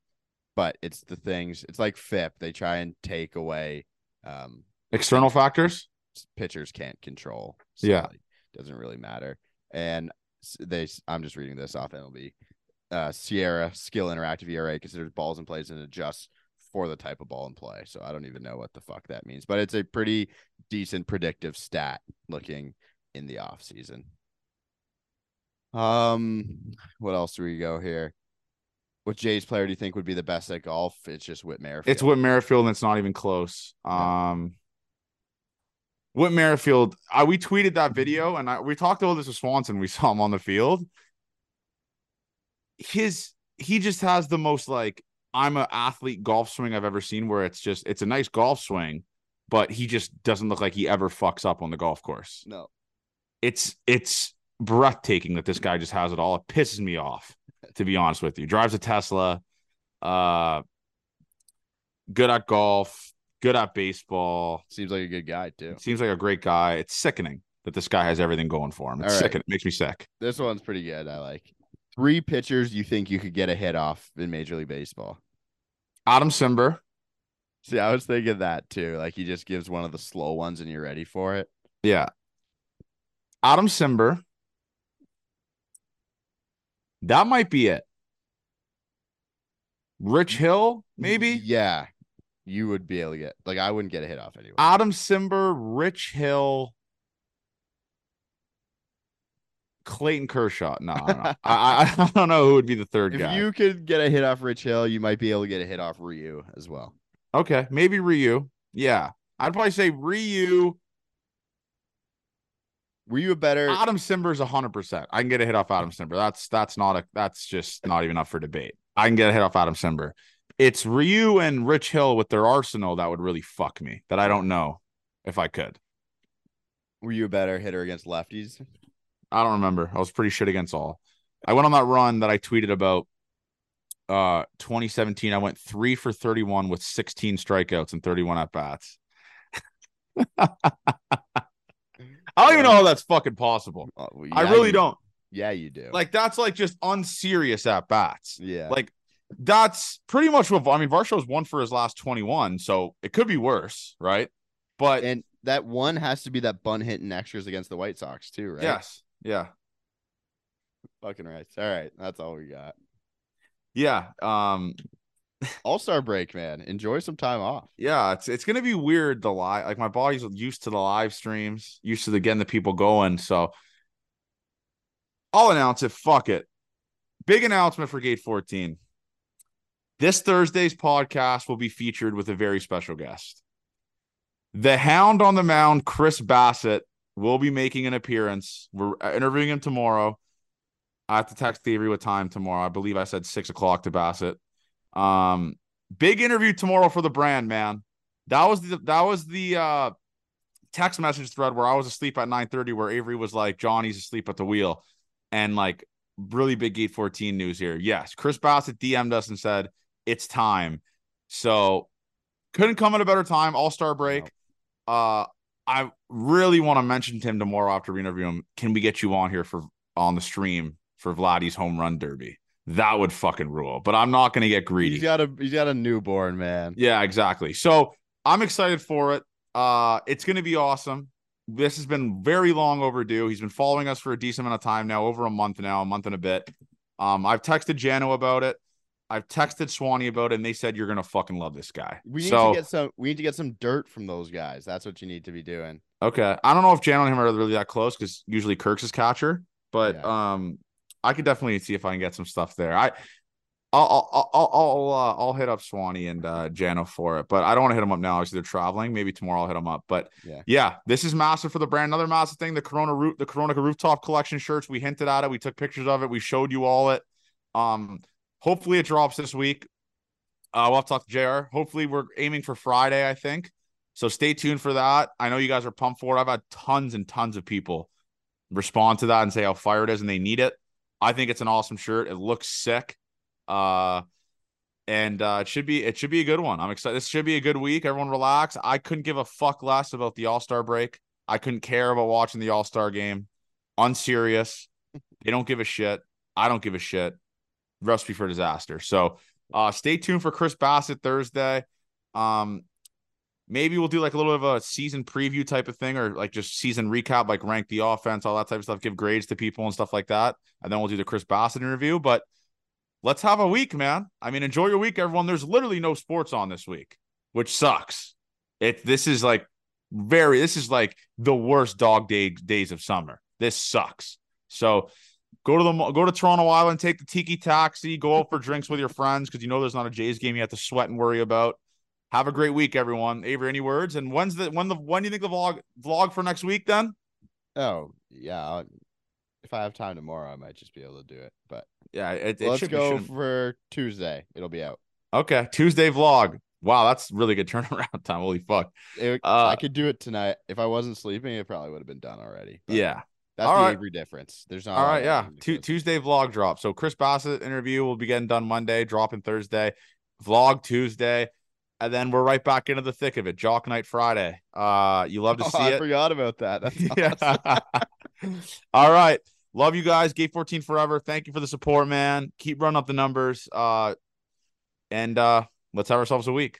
but it's the things. It's like F I P. They try and take away um, external factors pitchers can't control. So yeah, it doesn't really matter. And they, I'm just reading this off M L B. Uh, Sierra skill interactive E R A considers balls and plays and adjusts for the type of ball and play. So I don't even know what the fuck that means, but it's a pretty decent predictive stat looking in the off season. Um, what else do we go here? What Jays player do you think would be the best at golf? It's just Whit Merrifield. It's Whit Merrifield, and it's not even close. Um. Yeah. Whit Merrifield, I, we tweeted that video, and I, we talked all this with Swanson. We saw him on the field. His he just has the most like I'm an athlete golf swing I've ever seen. Where it's just it's a nice golf swing, but he just doesn't look like he ever fucks up on the golf course. No, it's it's breathtaking that this guy just has it all. It pisses me off, to be honest with you. Drives a Tesla, uh, good at golf. Good at baseball. Seems like a good guy, too. Seems like a great guy. It's sickening that this guy has everything going for him. It's right. sickening. It makes me sick. This one's pretty good. I like. Three pitchers you think you could get a hit off in Major League Baseball. Adam Simber. See, I was thinking that, too. Like, he just gives one of the slow ones and you're ready for it. Yeah. Adam Simber. That might be it. Rich Hill, maybe? Yeah. You would be able to get, like, I wouldn't get a hit off anyway. Adam Simber, Rich Hill, Clayton Kershaw. No, I don't know. I, I don't know who would be the third if guy. If you could get a hit off Rich Hill, you might be able to get a hit off Ryu as well. Okay, maybe Ryu. Yeah, I'd probably say Ryu. Were you a better Adam Simber is one hundred percent. I can get a hit off Adam Simber. That's that's not a that's just not even up for debate. I can get a hit off Adam Simber. It's Ryu and Rich Hill with their arsenal that would really fuck me, that I don't know if I could. Were you a better hitter against lefties? I don't remember. I was pretty shit against all. I went on that run that I tweeted about uh, twenty seventeen. I went three for thirty-one with sixteen strikeouts and thirty-one at-bats. I don't even know how that's fucking possible. Uh, well, yeah, I really you, don't. Yeah, you do. Like, that's like just unserious at-bats. Yeah. Like, that's pretty much what I mean. Varsho's won for his last twenty-one, so it could be worse, right? But and that one has to be that bun hit and extras against the White Sox, too, right? Yes, yeah, fucking right. All right, that's all we got. Yeah, um, All Star break, man. Enjoy some time off. Yeah, it's it's gonna be weird. The live, like my body's used to the live streams, used to the, getting the people going, so. I'll announce it. Fuck it. Big announcement for Gate fourteen. This Thursday's podcast will be featured with a very special guest. The Hound on the Mound, Chris Bassitt, will be making an appearance. We're interviewing him tomorrow. I have to text Avery what time tomorrow. I believe I said six o'clock to Bassitt. Um, big interview tomorrow for the brand, man. That was the, that was the uh, text message thread where I was asleep at nine thirty where Avery was like, Johnny's asleep at the wheel. And like, really big Gate fourteen news here. Yes, Chris Bassitt D M'd us and said, it's time. So couldn't come at a better time. All-star break. Uh, I really want to mention to him tomorrow after we interview him, can we get you on here for on the stream for Vladdy's home run derby? That would fucking rule. But I'm not going to get greedy. He's got a he's got a newborn, man. Yeah, exactly. So I'm excited for it. Uh, it's going to be awesome. This has been very long overdue. He's been following us for a decent amount of time now, over a month now, a month and a bit. Um, I've texted Jano about it. I've texted Swanee about it, and they said you're gonna fucking love this guy. We need so, to get some. We need to get some dirt from those guys. That's what you need to be doing. Okay, I don't know if Jano and him are really that close because usually Kirk's his catcher, but yeah. um, I could definitely see if I can get some stuff there. I, I'll, I'll, I'll, I'll, uh, I'll hit up Swanee and uh, Jano for it, but I don't want to hit them up now because they're traveling. Maybe tomorrow I'll hit them up. But yeah. yeah, this is massive for the brand. Another massive thing: the Corona root, the Comerica rooftop collection shirts. We hinted at it. We took pictures of it. We showed you all it. Um. Hopefully it drops this week. Uh, we'll have to talk to J R. Hopefully we're aiming for Friday, I think. So stay tuned for that. I know you guys are pumped for it. I've had tons and tons of people respond to that and say how fire it is and they need it. I think it's an awesome shirt. It looks sick. Uh, and uh, it should be it should be a good one. I'm excited. This should be a good week. Everyone relax. I couldn't give a fuck less about the All-Star break. I couldn't care about watching the All-Star game. Unserious. They don't give a shit. I don't give a shit. Recipe for disaster. So uh stay tuned for Chris Bassitt Thursday. Um maybe we'll do like a little bit of a season preview type of thing or like just season recap, like rank the offense, all that type of stuff, give grades to people and stuff like that. And then we'll do the Chris Bassitt interview. But let's have a week, man. I mean, enjoy your week, everyone. There's literally no sports on this week, which sucks. It this is like very this is like the worst dog day days of summer. This sucks. So Go to the go to Toronto Island, take the tiki taxi, go out for drinks with your friends because you know there's not a Jays game you have to sweat and worry about. Have a great week, everyone. Avery, any words? And when's the when the when do you think the vlog vlog for next week then? Oh yeah, if I have time tomorrow, I might just be able to do it. But yeah, it, it let's should, go should. for Tuesday. It'll be out. Okay, Tuesday vlog. Wow, that's really good turnaround time. Holy fuck! It, uh, I could do it tonight if I wasn't sleeping. It probably would have been done already. But yeah. That's all the Avery right. difference. There's not all right, yeah. T- Tuesday vlog drop. So Chris Bassitt interview will be getting done Monday, dropping Thursday, vlog Tuesday, and then we're right back into the thick of it. Jock Night Friday. Uh, you love to oh, see I it. I forgot about that. That's awesome. All right, love you guys. Gate fourteen forever. Thank you for the support, man. Keep running up the numbers. Uh, and uh, let's have ourselves a week.